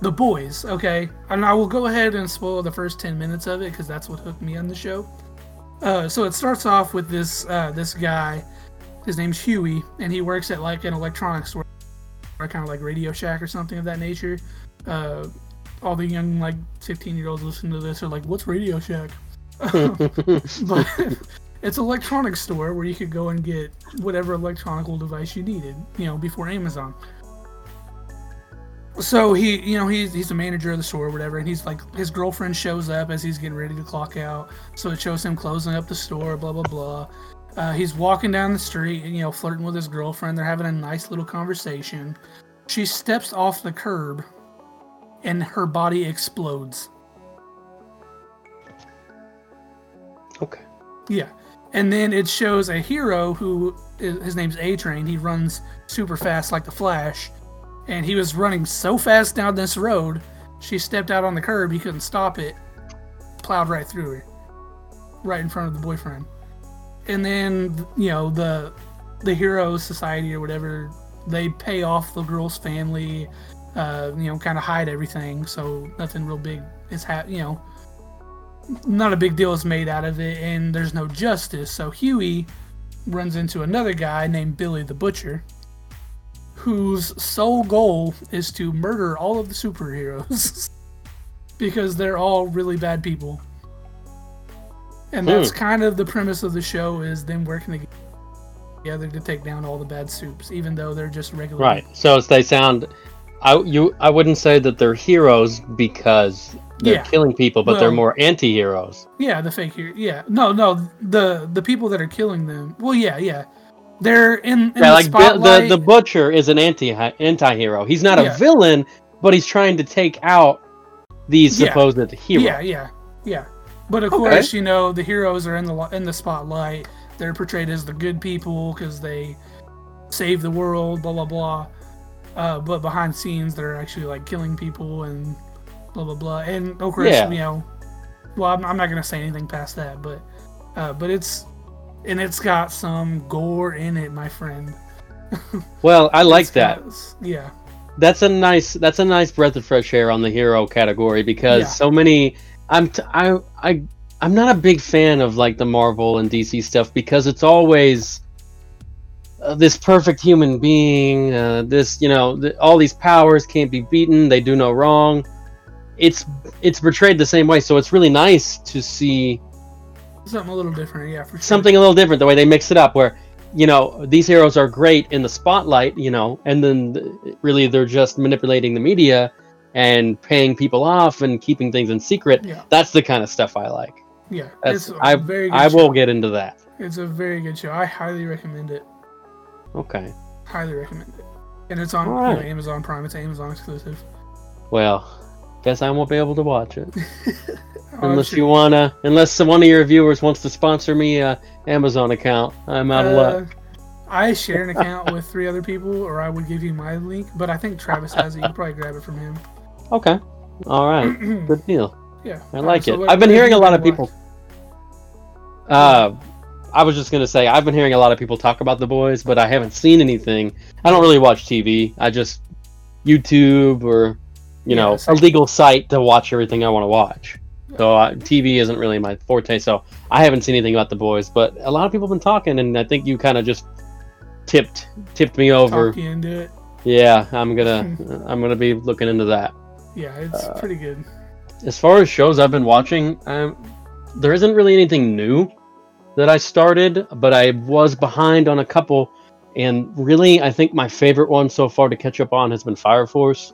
The Boys, okay? And I will go ahead and spoil the first 10 minutes of it, because that's what hooked me on the show. So it starts off with this guy. His name's Huey, and he works at like an electronics store, or kind of like Radio Shack or something of that nature. All the young like 15-year-olds listening to this are like, what's Radio Shack? But... it's an electronics store where you could go and get whatever electronical device you needed, before Amazon. So he, he's the manager of the store or whatever, and he's like, his girlfriend shows up as he's getting ready to clock out. So it shows him closing up the store, blah, blah, blah. He's walking down the street and, flirting with his girlfriend. They're having a nice little conversation. She steps off the curb and her body explodes. Okay. Yeah. And then it shows a hero who, his name's A-Train, he runs super fast like the Flash, and he was running so fast down this road, she stepped out on the curb, he couldn't stop it, plowed right through her, right in front of the boyfriend. And then, the hero society or whatever, they pay off the girl's family, kind of hide everything, so nothing real big is not a big deal is made out of it, and there's no justice. So Huey runs into another guy named Billy the Butcher, whose sole goal is to murder all of the superheroes because they're all really bad people. And that's kind of the premise of the show, is them working together to take down all the bad soups, even though they're just regular. Right. So they sound... I wouldn't say that they're heroes because they're killing people, but they're more anti-heroes. Yeah, the fake hero. Yeah, no, the people that are killing them. Well, yeah, they're in the spotlight. The butcher is an anti-hero. He's not a villain, but he's trying to take out these supposed heroes. Yeah. But of course, you know, the heroes are in the spotlight. They're portrayed as the good people because they save the world, blah blah blah. But behind scenes, they're actually like killing people and blah blah blah. And of course, you know, well, I'm not gonna say anything past that, but it's got some gore in it, my friend. Well, I like that. Yeah. That's a nice breath of fresh air on the hero category because so many. I'm not a big fan of like the Marvel and DC stuff because it's always this perfect human being. All these powers can't be beaten. They do no wrong. It's portrayed the same way, so it's really nice to see something a little different. Yeah, for sure. Something a little different the way they mix it up where. You know, these heroes are great in the spotlight, you know, and then really they're just manipulating the media and paying people off and keeping things in secret. Yeah. That's the kind of stuff I like. Yeah. It's a very good show. Will get into that. It's a very good show. I highly recommend it. Okay. Highly recommend it. And it's on Amazon Prime. It's Amazon exclusive. Well, guess I won't be able to watch it. Unless one of your viewers wants to sponsor me an Amazon account, I'm out of luck. I share an account with three other people, or I would give you my link, but I think Travis has it. You can probably grab it from him. Okay. All right. Good deal. Yeah. I like it. I've been hearing a lot of people... I was just going to say, I've been hearing a lot of people talk about The Boys, but I haven't seen anything. I don't really watch TV. I just... YouTube or, a legal site to watch everything I want to watch. So TV isn't really my forte, so I haven't seen anything about The Boys, but a lot of people have been talking, and I think you kind of just tipped me over. Talk you into it. Yeah, I'm gonna be looking into that. Yeah, it's pretty good. As far as shows I've been watching, there isn't really anything new that I started, but I was behind on a couple, and really I think my favorite one so far to catch up on has been Fire Force.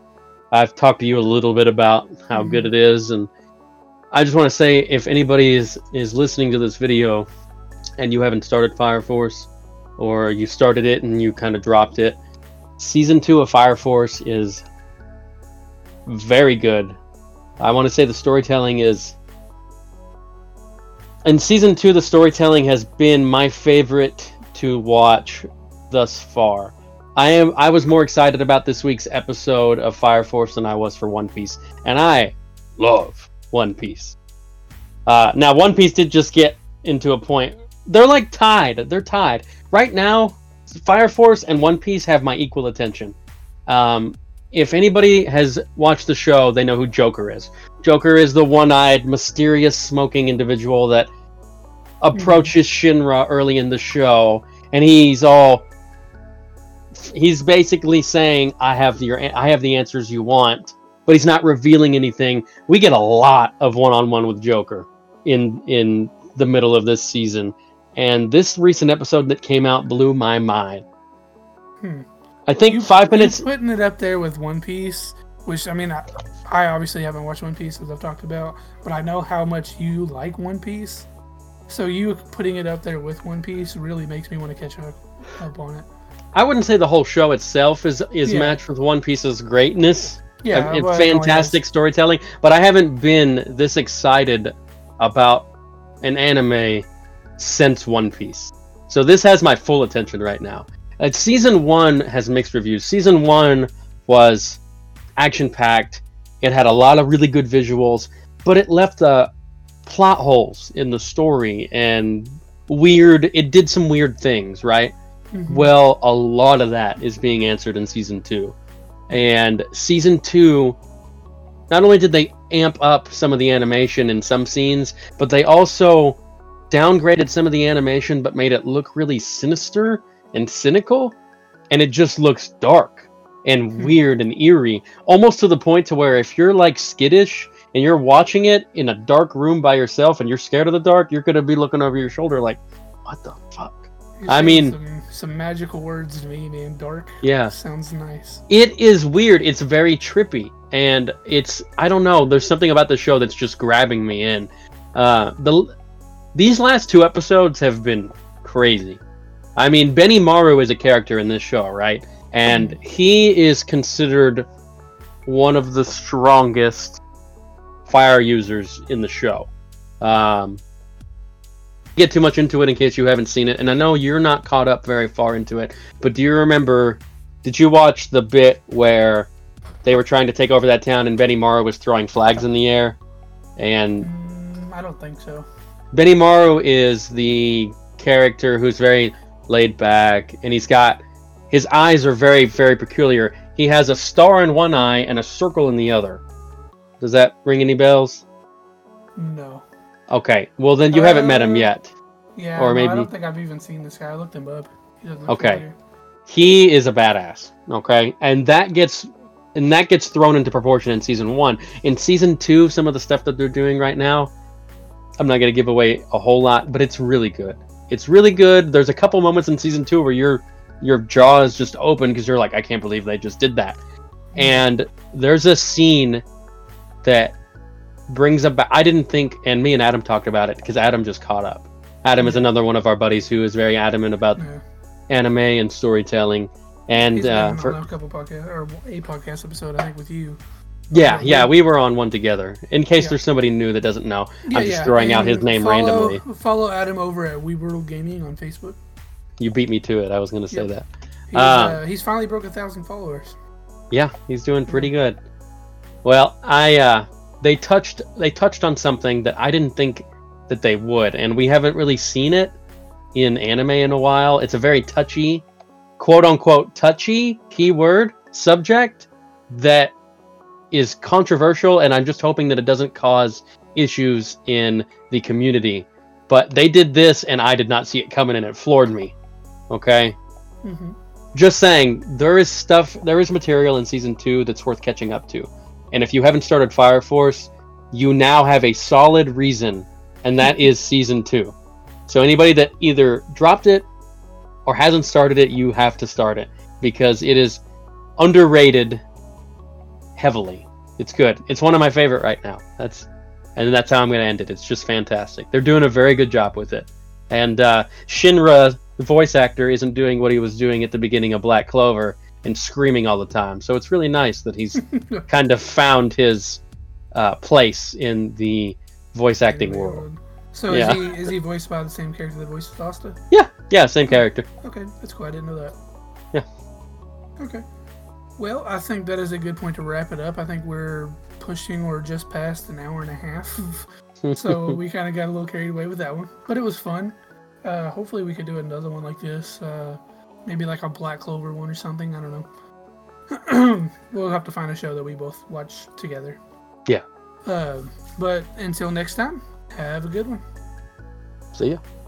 I've talked to you a little bit about how good it is, and I just want to say, if anybody is listening to this video and you haven't started Fire Force, or you started it and you kind of dropped it, Season 2 of Fire Force is very good. I want to say the storytelling is... In Season 2, the storytelling has been my favorite to watch thus far. I was more excited about this week's episode of Fire Force than I was for One Piece. And I love One Piece. Now, One Piece did just get into a point. They're like tied. They're tied. Right now, Fire Force and One Piece have my equal attention. If anybody has watched the show, they know who Joker is. Joker is the one-eyed, mysterious, smoking individual that approaches Shinra early in the show. And he's basically saying, I have the answers you want. But he's not revealing anything. We get a lot of one-on-one with Joker in the middle of this season. And this recent episode that came out blew my mind. I think 5 minutes... You're putting it up there with One Piece, which, I mean, I obviously haven't watched One Piece, as I've talked about, but I know how much you like One Piece. So you putting it up there with One Piece really makes me want to catch up on it. I wouldn't say the whole show itself is matched with One Piece's greatness. Yeah, it's fantastic storytelling, but I haven't been this excited about an anime since One Piece. So this has my full attention right now. Season 1 has mixed reviews. Season 1 was action-packed. It had a lot of really good visuals, but it left plot holes in the story and weird. It did some weird things, right? Mm-hmm. Well, a lot of that is being answered in Season 2. And Season 2, not only did they amp up some of the animation in some scenes, but they also downgraded some of the animation but made it look really sinister and cynical. And it just looks dark and weird and eerie, almost to the point to where if you're like skittish and you're watching it in a dark room by yourself and you're scared of the dark, you're going to be looking over your shoulder like, what the fuck? I mean, some magical words to me, man. Dark. Yeah. Sounds nice. It is weird. It's very trippy. And it's, I don't know, there's something about the show that's just grabbing me in. These last two episodes have been crazy. I mean, Benny Maru is a character in this show, right? And he is considered one of the strongest fire users in the show. Get too much into it in case you haven't seen it, and I know you're not caught up very far into it, but do you remember, did you watch the bit where they were trying to take over that town and Benny Maru was throwing flags in the air? And I don't think so. Benny Maru is the character who's very laid back, and he's got, his eyes are very, very peculiar. He has a star in one eye and a circle in the other. Does that ring any bells? No. Okay, well then you haven't met him yet. Yeah, or maybe... I don't think I've even seen this guy. I looked him up. He doesn't look familiar. He is a badass. Okay, and that gets thrown into proportion in season 1. In season 2, some of the stuff that they're doing right now, I'm not going to give away a whole lot, but it's really good. It's really good. There's a couple moments in season 2 where your jaw is just open because you're like, I can't believe they just did that. And there's a scene that brings about, I didn't think, and me and Adam talked about it because Adam just caught up. Adam is another one of our buddies who is very adamant about anime and storytelling. And he's been on a couple podcasts, or a podcast episode, I think, with you. Yeah, we were on one together. In case there's somebody new that doesn't know, I'm just throwing out his name randomly. Follow Adam over at We World Gaming on Facebook. You beat me to it. I was going to say that. He's finally broke 1,000 followers. Yeah, he's doing pretty good. Well, they touched on something that I didn't think that they would, and we haven't really seen it in anime in a while. It's a very touchy, quote unquote touchy keyword subject that is controversial, and I'm just hoping that it doesn't cause issues in the community. But they did this, and I did not see it coming, and it floored me. Okay? Mm-hmm. Just saying, there is material in season 2 that's worth catching up to. And if you haven't started Fire Force, you now have a solid reason, and that is season 2. So anybody that either dropped it or hasn't started it, you have to start it, because it is underrated heavily. It's good. It's one of my favorite right now. That's how I'm going to end it. It's just fantastic. They're doing a very good job with it. And Shinra, the voice actor, isn't doing what he was doing at the beginning of Black Clover and screaming all the time. So it's really nice that he's kind of found his place in the voice acting world. So is he voiced by the same character that voices Asta? Yeah, same character. Okay, that's cool. I didn't know that. Yeah. Okay. Well, I think that is a good point to wrap it up. I think we're pushing or just past an hour and a half. So we kind of got a little carried away with that one. But it was fun. Hopefully we could do another one like this. Maybe like a Black Clover one or something. I don't know. We'll have to find a show that we both watch together. Yeah. But until next time, have a good one. See ya.